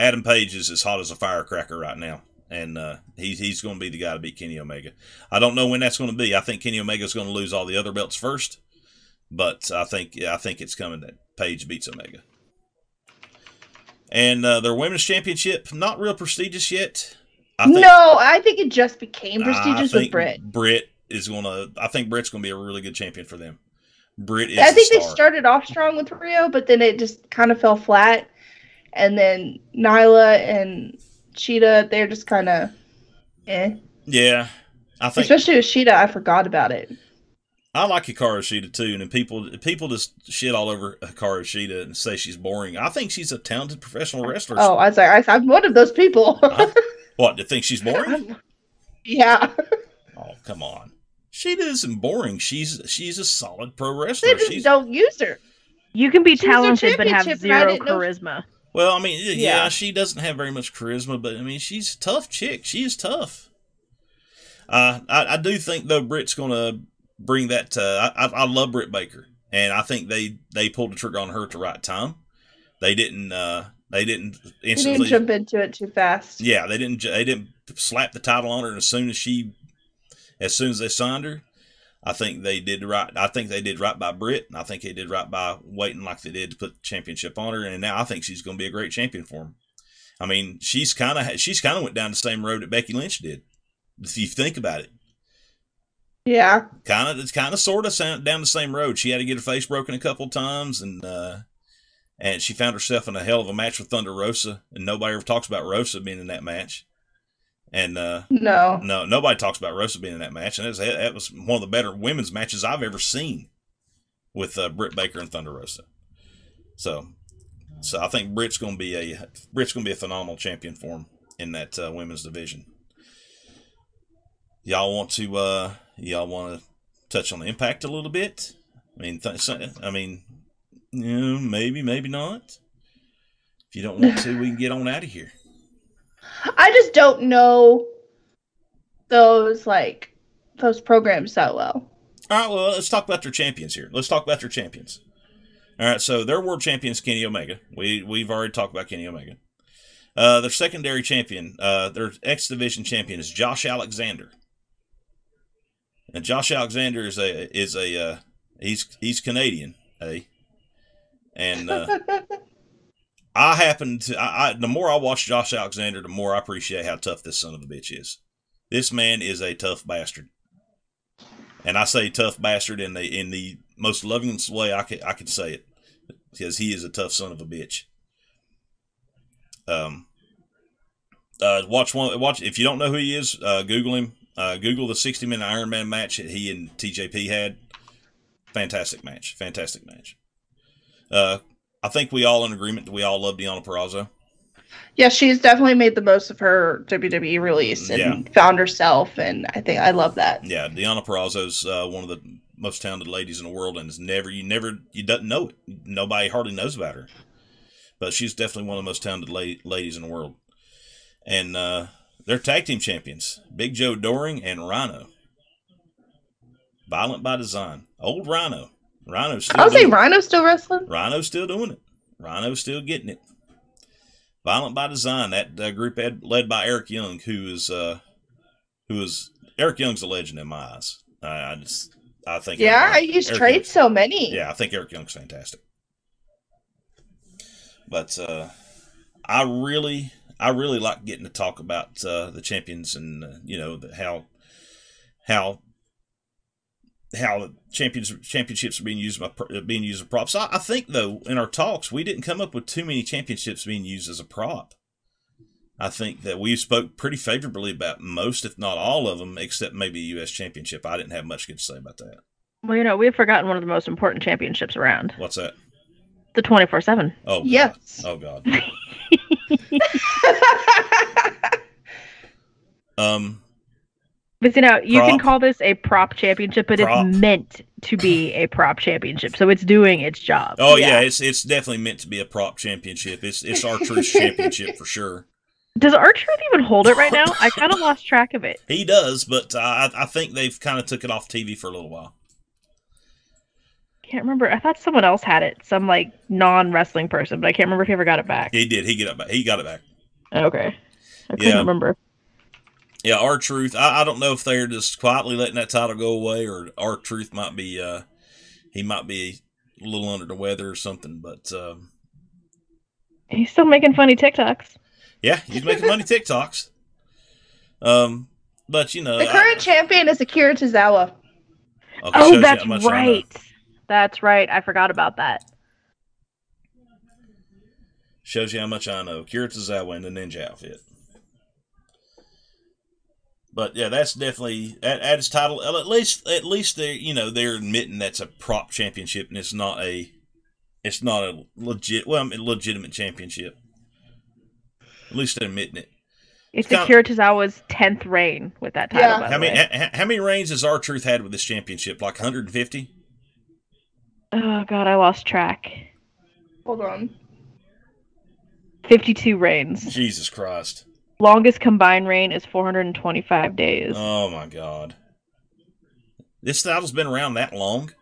Adam Page is as hot as a firecracker right now, and uh, he, he's going to be the guy to beat Kenny Omega. I don't know when that's going to be. I think Kenny Omega is going to lose all the other belts first, but I think I think it's coming that Page beats Omega. And uh, their women's championship, not real prestigious yet. I think, no, I think it just became prestigious I think with Britt. Britt is going to. I think Britt's going to be a really good champion for them. Britt is I think the star. They started off strong with Rio, but then it just kind of fell flat. And then Nyla and Cheetah, they're just kind of eh. Yeah. I think, especially with Shida, I forgot about it. I like Hikaru Shida too, and people people just shit all over Hikaru Shida and say she's boring. I think she's a talented professional wrestler. Oh, I was like, I'm one of those people. I, what, to think she's boring? Yeah. Oh, come on. Shida isn't boring. She's she's a solid pro wrestler. They just she's, don't use her. You can be she's talented but have zero charisma. Well, I mean, yeah. yeah, she doesn't have very much charisma, but I mean, she's a tough chick. She is tough. Uh, I, I do think, though, Britt's going to bring that uh, – I, I love Britt Baker, and I think they, they pulled the trigger on her at the right time. They didn't uh, – they didn't instantly – They didn't jump into it too fast. Yeah, they didn't They didn't slap the title on her, and as soon as she – as soon as they signed her, I think they did right – I think they did right by Britt, and I think they did right by waiting like they did to put the championship on her, and now I think she's going to be a great champion for them. I mean, she's kind of she's kind of went down the same road that Becky Lynch did. If you think about it, yeah, kind of, it's kind of sort of down the same road. She had to get her face broken a couple of times, and uh, and she found herself in a hell of a match with Thunder Rosa, and nobody ever talks about Rosa being in that match. And uh, no, no, nobody talks about Rosa being in that match, and that was, that was one of the better women's matches I've ever seen with uh, Britt Baker and Thunder Rosa. So, so I think Britt's going to be a Britt's going to be a phenomenal champion for him in that uh, women's division. Y'all want to uh, y'all want to touch on the Impact a little bit? I mean, th I mean, you know, maybe, maybe not. If you don't want to, we can get on out of here. I just don't know those like those programs that well. All right, well, let's talk about their champions here. Let's talk about their champions. All right, so their world champion's Kenny Omega. We we've already talked about Kenny Omega. Uh, their secondary champion, uh, their X Division champion is Josh Alexander. And Josh Alexander is a is a uh, he's he's Canadian, eh? And uh, I happen to I, I the more I watch Josh Alexander, the more I appreciate how tough this son of a bitch is. This man is a tough bastard, and I say tough bastard in the in the most loving way I could I could say it, because he is a tough son of a bitch. Um. Uh, watch one. Watch if you don't know who he is. Uh, Google him. Uh, Google the sixty minute Iron Man match that he and T J P had. Fantastic match. Fantastic match. Uh, I think we all in agreement that we all love Deonna Purrazzo. Yeah, she's definitely made the most of her W W E release and yeah. found herself, and I think I love that. Yeah, Deonna Purrazzo's uh, one of the most talented ladies in the world, and is never you never you don't know it. Nobody hardly knows about her, but she's definitely one of the most talented la ladies in the world. And uh, they're tag team champions, Big Joe Doering and Rhino. Violent by design. Old Rhino. Rhino's still I'll say Rhino's still wrestling. Rhino's still doing it. Rhino's still getting it. Violent by design. That uh, group had, led by Eric Young, who is, uh, who is Eric Young's a legend in my eyes. I, I just, I think. Yeah, I used to trade so many. Yeah, I think Eric Young's fantastic. But uh, I really. I really like getting to talk about uh, the champions and, uh, you know, the, how how how champions championships are being used by being used as props. I, I think though in our talks we didn't come up with too many championships being used as a prop. I think that we spoke pretty favorably about most, if not all of them, except maybe the U S Championship. I didn't have much good to say about that. Well, you know, we've forgotten one of the most important championships around. What's that? The twenty-four seven. Oh God. Yes. Oh God. um, but you know, you prop, can call this a prop championship, but prop. It's meant to be a prop championship, so it's doing its job. Oh yeah, yeah it's it's definitely meant to be a prop championship. It's it's our Truth championship for sure. Does our Truth even hold it right now? I kind of lost track of it. He does, but I I think they've kind of took it off T V for a little while. Can't remember. I thought someone else had it, some like non-wrestling person, but I can't remember if he ever got it back. He did. He get it back. He got it back. Okay, I couldn't yeah. remember. Yeah, R-Truth. I, I don't know if they're just quietly letting that title go away, or R-Truth might be. Uh, he might be a little under the weather or something, but um, he's still making funny TikToks. Yeah, he's making funny TikToks. Um, but you know, the current I, champion is Akira Tozawa. Okay, oh, that's right. That's right. I forgot about that. Shows you how much I know. Kira Tozawa in the ninja outfit. But yeah, that's definitely at, at its title. At least, at least they you know they're admitting that's a prop championship and it's not a, it's not a legit well a legitimate championship. At least they're admitting it. It's Akira Tozawa's tenth reign with that title. Yeah. By the how many way. How, how many reigns has R-Truth had with this championship? Like one hundred fifty. Oh God, I lost track. Hold on. fifty-two reigns. Jesus Christ. Longest combined reign is four hundred twenty-five days. Oh my God. This title's been around that long?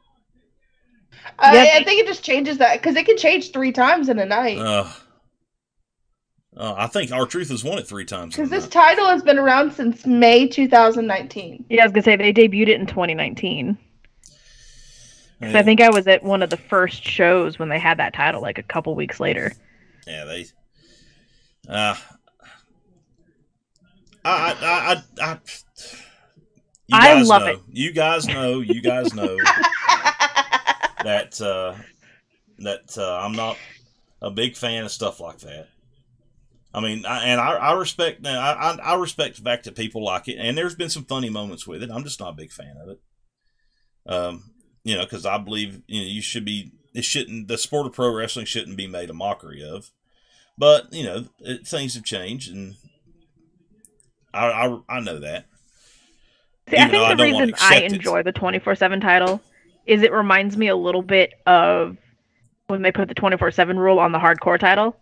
I, yeah, I think it just changes that, because it can change three times in a night. Uh, uh, I think R-Truth has won it three times. Because this night. title has been around since May two thousand nineteen. Yeah, I was going to say, they debuted it in twenty nineteen. Because yeah. I think I was at one of the first shows when they had that title, like a couple weeks later. Yeah, they... Uh, I, I, I, I, you guys I love know, it. You guys know, you guys know that uh, that uh, I'm not a big fan of stuff like that. I mean, I, and I, I respect I, I respect back to people like it, and there's been some funny moments with it. I'm just not a big fan of it. Um, you know, because I believe you know you should be. It shouldn't. The sport of pro wrestling shouldn't be made a mockery of. But you know, it, things have changed, and. I, I, I know that. See, I think the I reason I enjoy it. the twenty-four seven title is it reminds me a little bit of when they put the twenty-four seven rule on the hardcore title.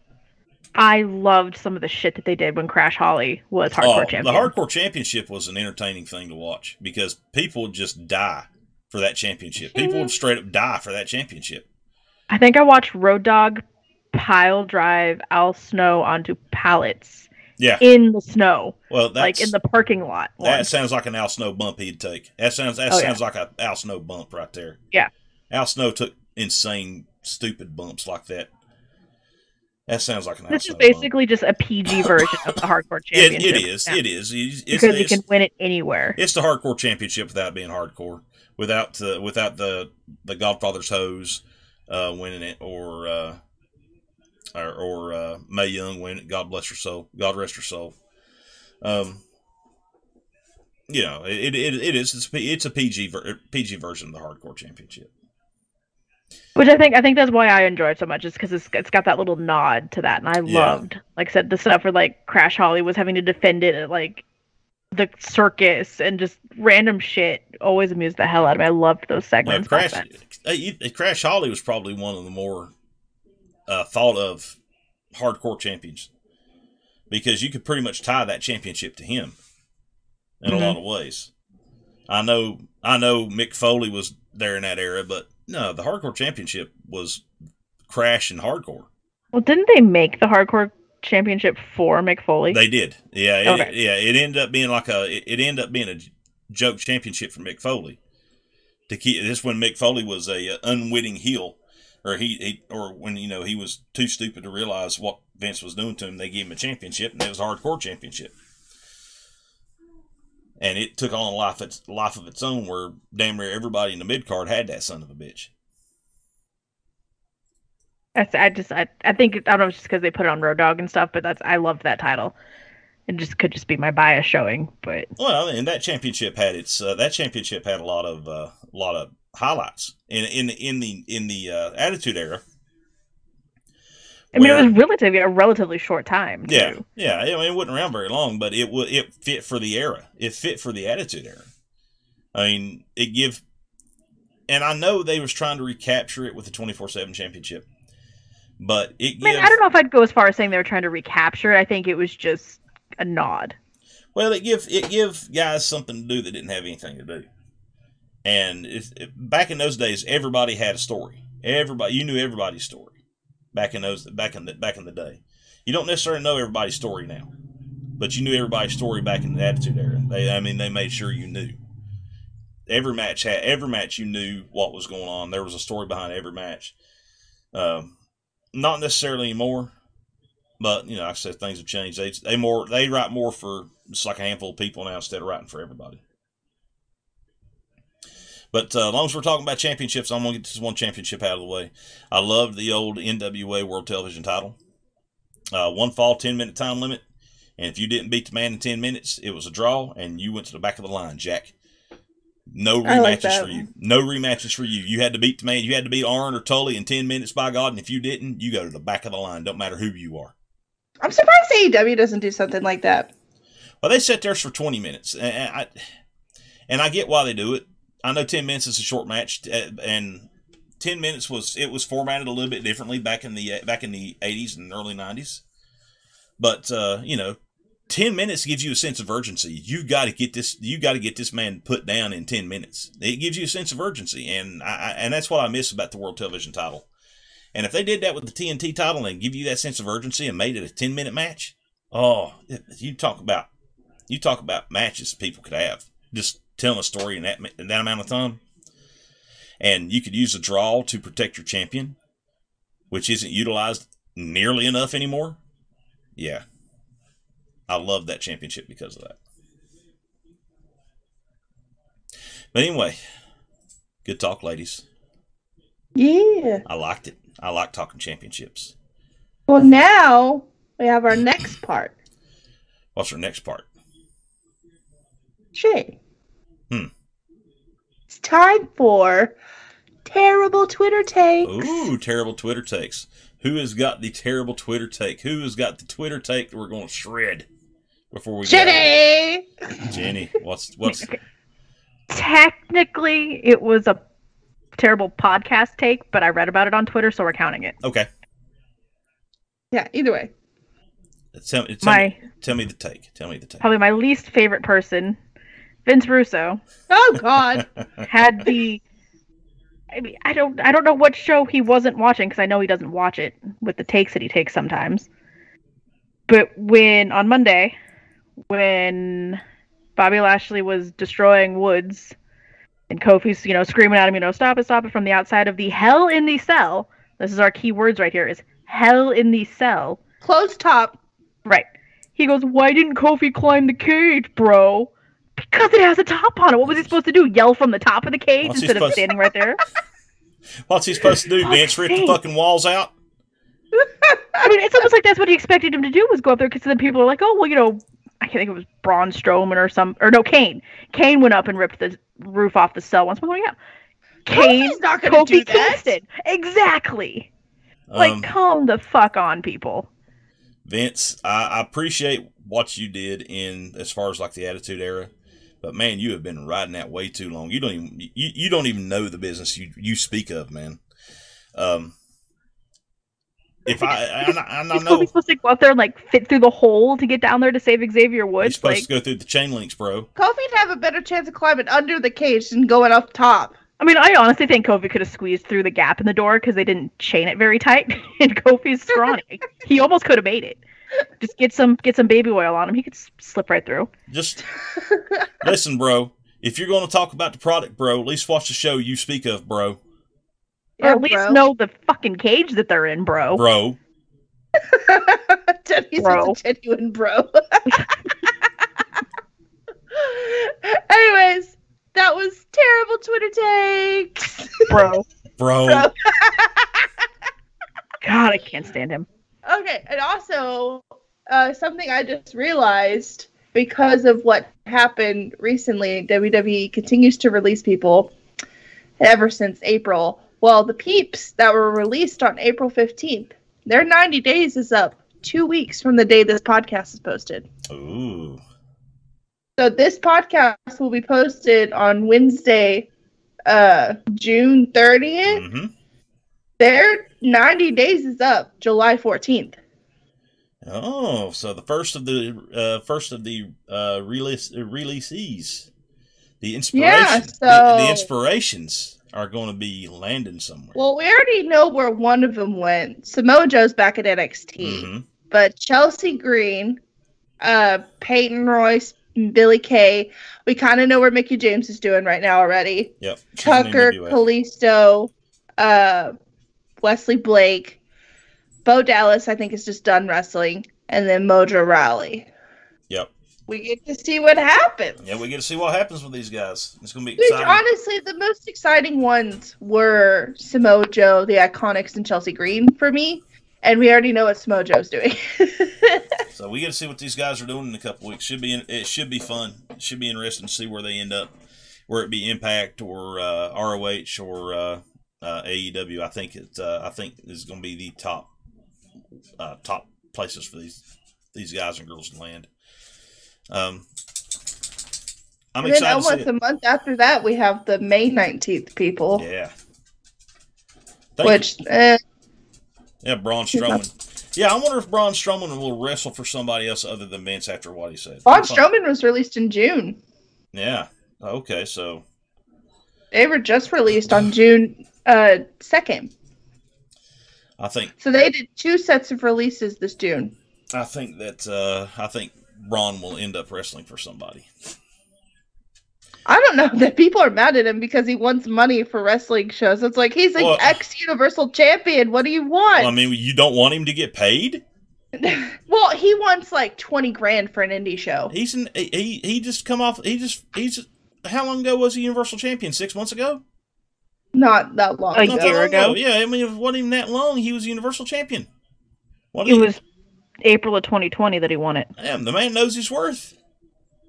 I loved some of the shit that they did when Crash Holly was hardcore oh, champion. The hardcore championship was an entertaining thing to watch because people just die for that championship. People would straight up die for that championship. I think I watched Road Dogg pile drive Al Snow onto pallets. Yeah, in the snow. Well, that's, like in the parking lot. One. That sounds like an Al Snow bump he'd take. That sounds that oh, sounds yeah. like an Al Snow bump right there. Yeah, Al Snow took insane, stupid bumps like that. That sounds like an. This Al Snow is basically bump. just a P G version of the hardcore championship. It, it is. Now. It is. It's, because you can win it anywhere. It's the hardcore championship without being hardcore, without uh, without the the Godfather's hose uh, winning it or. Uh, Or, or uh, Mae Young win it. God bless her soul. God rest her soul. Um, you know, it it it is it's, it's a P G ver P G version of the hardcore championship. Which I think I think that's why I enjoy it so much is because it's it's got that little nod to that, and I yeah. loved like I said the stuff where like Crash Holly was having to defend it at like the circus and just random shit always amused the hell out of me. I loved those segments. No, Crash, like Crash Holly was probably one of the more Uh, thought of hardcore champions because you could pretty much tie that championship to him in mm-hmm. a lot of ways. I know, I know Mick Foley was there in that era, but no, the hardcore championship was Crash and hardcore. Well, didn't they make the hardcore championship for Mick Foley? They did. Yeah. It, okay. Yeah. It ended up being like a, it, it ended up being a joke championship for Mick Foley to keep this when Mick Foley was a uh, unwitting heel. Or he, he, or when you know he was too stupid to realize what Vince was doing to him, they gave him a championship, and it was a hardcore championship. And it took on a life, its life of its own, where damn near everybody in the mid card had that son of a bitch. That's, I just, I, I think I don't know, it's just because they put it on Road Dogg and stuff, but that's I loved that title. It just could just be my bias showing, but well, and that championship had its uh, that championship had a lot of uh, a lot of. highlights in in in the in the uh, Attitude Era. I mean, where, it was relatively a relatively short time. Too. Yeah, yeah. I mean, it wasn't around very long, but it w it fit for the era. It fit for the Attitude Era. I mean, it give, and I know they was trying to recapture it with the twenty-four seven championship, but it. I mean, I don't know if I'd go as far as saying they were trying to recapture it. I think it was just a nod. Well, it give it give guys something to do that didn't have anything to do. And if, if, back in those days, everybody had a story. Everybody, you knew everybody's story. Back in those, back in the, back in the day, you don't necessarily know everybody's story now, but you knew everybody's story back in the Attitude Era. They, I mean, they made sure you knew every match. Had, every match, you knew what was going on. There was a story behind every match. Um, not necessarily anymore, but you know, like I said, things have changed. They, they more, they write more for just like a handful of people now instead of writing for everybody. But uh, as long as we're talking about championships, I'm going to get this one championship out of the way. I loved the old N W A World Television title. Uh, one fall, ten-minute time limit. And if you didn't beat the man in ten minutes, it was a draw, and you went to the back of the line, Jack. No rematches like for you. No rematches for you. You had to beat the man. You had to beat Arn or Tully in ten minutes, by God. And if you didn't, you go to the back of the line. Don't matter who you are. I'm surprised A E W doesn't do something like that. Well, they set theirs for twenty minutes. And I, and I get why they do it. I know ten minutes is a short match, and ten minutes was it was formatted a little bit differently back in the back in the eighties and early nineties. But uh, you know, ten minutes gives you a sense of urgency. You got to get this. You got to get this man put down in ten minutes. It gives you a sense of urgency, and I, and that's what I miss about the World Television title. And if they did that with the T N T title and give you that sense of urgency and made it a ten minute match, oh, you talk about you talk about matches people could have just. Telling a story in that, in that amount of time. And you could use a draw to protect your champion, which isn't utilized nearly enough anymore. Yeah. I love that championship because of that. But anyway, good talk, ladies. Yeah. I liked it. I like talking championships. Well, now we have our next part. What's our next part? Shane. Hmm. It's time for terrible Twitter takes. Ooh, terrible Twitter takes. Who has got the terrible Twitter take? Who has got the Twitter take that we're going to shred before we Jenny! Go? Jenny! Jenny, what's... what's? Okay. Technically, it was a terrible podcast take, but I read about it on Twitter, so we're counting it. Okay. Yeah, either way. Tell, tell, my, me, tell me the take. Tell me the take. Probably my least favorite person... Vince Russo. Oh God! Had the, I mean, I don't, I don't know what show he wasn't watching because I know he doesn't watch it with the takes that he takes sometimes. But when on Monday, when Bobby Lashley was destroying Woods, and Kofi's, you know, screaming at him, you know, stop it, stop it, from the outside of the Hell in the Cell. This is our key words right here: is Hell in the Cell. Closed top. Right. He goes, "Why didn't Kofi climb the cage, bro?" Because it has a top on it. What was he supposed to do? Yell from the top of the cage What's instead of standing right there? What's he supposed to do? Dance, rip the fucking walls out? I mean, it's almost like that's what he expected him to do was go up there because then people are like, oh, well, you know, I can't think it was Braun Strowman or some, or no, Kane. Kane went up and ripped the roof off the cell once. Before, yeah. Kane, Kofi's not gonna do that. Kingston. Exactly. Um, like, calm the fuck on, people. Vince, I, I appreciate what you did in as far as like the Attitude Era. But man, you have been riding that way too long. You don't even you, you don't even know the business you, you speak of, man. Um, if I I, I, I know, Kofi's supposed to go out there and like fit through the hole to get down there to save Xavier Woods. You're supposed like, to go through the chain links, bro. Kofi'd have a better chance of climbing under the cage than going up top. I mean, I honestly think Kofi could have squeezed through the gap in the door because they didn't chain it very tight, and Kofi's scrawny. He almost could have made it. Just get some get some baby oil on him. He could slip right through. Just listen, bro. If you're going to talk about the product, bro, at least watch the show you speak of, bro. Or at least bro. know the fucking cage that they're in, bro. Bro. Jenny's bro. a genuine bro. Anyways, that was terrible Twitter takes. Bro. Bro. bro. God, I can't stand him. Okay, and also, uh, something I just realized, because of what happened recently, W W E continues to release people ever since April. Well, the peeps that were released on April fifteenth, their ninety days is up two weeks from the day this podcast is posted. Ooh. So this podcast will be posted on Wednesday, uh, June thirtieth. Mm-hmm. Their ninety days is up July fourteenth. Oh, so the first of the uh, first of the uh, release, uh, releasees, the inspirations, yeah, so, the, the inspirations are going to be landing somewhere. Well, we already know where one of them went. Samoa Joe's back at N X T, mm-hmm. but Chelsea Green, uh, Peyton Royce, Billy Kay. We kind of know where Mickie James is doing right now already. Yep. Tucker, Kalisto, uh. Wesley Blake, Bo Dallas, I think, is just done wrestling, and then Mojo Rawley. Yep. we get to see what happens. Yeah, we get to see what happens with these guys. It's going to be exciting. Which, honestly, the most exciting ones were Samoa Joe, the Iconics, and Chelsea Green for me. And we already know what Samoa Joe's doing. So we get to see what these guys are doing in a couple weeks. Should be in, it should be fun. It should be interesting to see where they end up, where it be Impact or uh, R O H or uh, uh, A E W. I think it. Uh, I think is going to be the top uh, top places for these these guys and girls to land. Um, I'm and excited. Then almost to see a it. month after that, we have the May nineteenth people. Yeah. Thank which. Eh, yeah, Braun Strowman. Yeah, I wonder if Braun Strowman will wrestle for somebody else other than Vince after what he said. Braun Strowman was released in June. Yeah. Okay, so they were just released on June uh, second. I think so. They did two sets of releases this June. I think that uh, I think Braun will end up wrestling for somebody. I don't know that people are mad at him because he wants money for wrestling shows. It's like he's an well, ex-Universal champion. What do you want? Well, I mean, you don't want him to get paid. Well, he wants like twenty grand for an indie show. He's an, he he just come off. He just he's. How long ago was he Universal Champion? Six months ago? Not that long ago. A year ago? Yeah, I mean, it wasn't even that long. He was Universal Champion. What it was April of twenty twenty that he won it. Damn, the man knows his worth.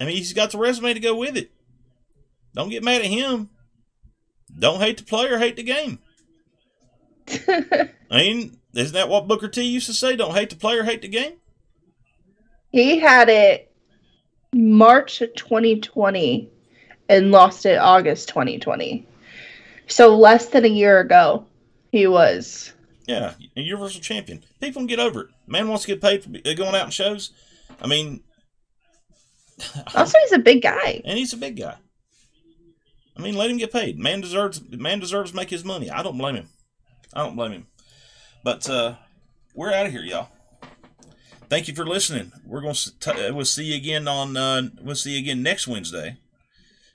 I mean, he's got the resume to go with it. Don't get mad at him. Don't hate the player, hate the game. I mean, isn't that what Booker T used to say? Don't hate the player, hate the game? He had it March of twenty twenty. And lost it August twenty twenty. So less than a year ago, he was. Yeah, a Universal Champion. People can get over it. Man wants to get paid for going out and shows. I mean. Also, he's a big guy. And he's a big guy. I mean, let him get paid. Man deserves man deserves to make his money. I don't blame him. I don't blame him. But uh, we're out of here, y'all. Thank you for listening. We're going to we'll see you again on uh, we'll see you again next Wednesday.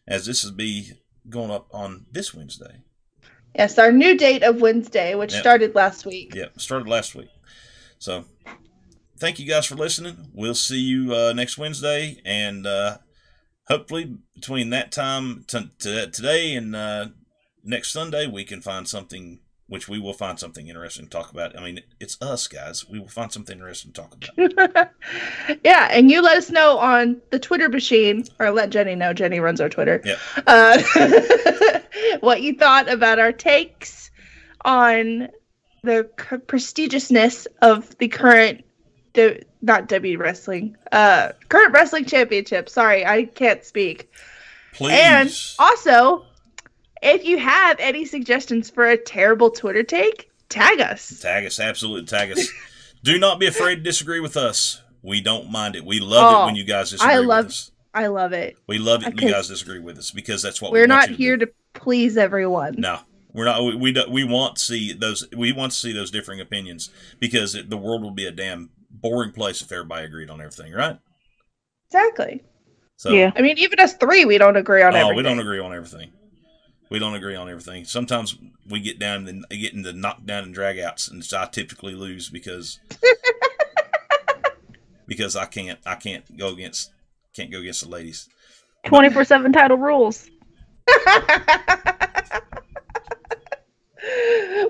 As this will be going up on this Wednesday. Yes, our new date of Wednesday, which yep. started last week. Yeah, started last week. So, thank you guys for listening. We'll see you uh, next Wednesday. And uh, hopefully, between that time to, to today and uh, next Sunday, we can find something, which we will find something interesting to talk about. I mean, it's us, guys. We will find something interesting to talk about. Yeah, and you let us know on the Twitter machine, or let Jenny know. Jenny runs our Twitter. Yeah. Uh, what you thought about our takes on the prestigiousness of the current, not W wrestling, uh, current wrestling championship. Sorry, I can't speak. Please. And also, if you have any suggestions for a terrible Twitter take, tag us. Tag us, absolutely tag us. Do not be afraid to disagree with us. We don't mind it. We love oh, it when you guys disagree I love, with us. I love it. We love it when you guys disagree with us because that's what we're we want not you to here do. to please everyone. No, we're not. We we, do, we want to see those. We want to see those differing opinions because it, the world would be a damn boring place if everybody agreed on everything, right? Exactly. So yeah. I mean, even us three, we don't agree on. Oh, everything. we don't agree on everything. We don't agree on everything. Sometimes we get down and get into knockdown and dragouts, and I typically lose because because I can't I can't go against can't go against the ladies. Twenty four seven title rules.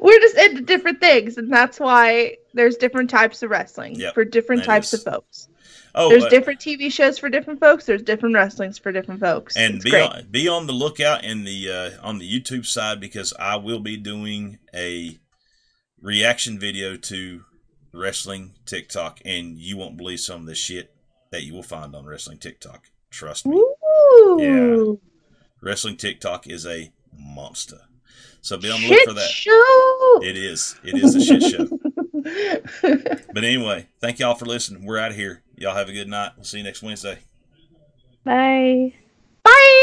We're just into different things, and that's why there's different types of wrestling yep, for different types is. of folks. Oh, there's but, different T V shows for different folks. There's different wrestlings for different folks. And be on, be on the lookout in the uh, on the YouTube side because I will be doing a reaction video to wrestling TikTok, and you won't believe some of the shit that you will find on wrestling TikTok. Trust me. Ooh. Yeah, wrestling TikTok is a monster. So be on the look for that. Show. It is. It is a shit show. But anyway, thank y'all for listening. We're out of here. Y'all have a good night. We'll see you next Wednesday. Bye. Bye.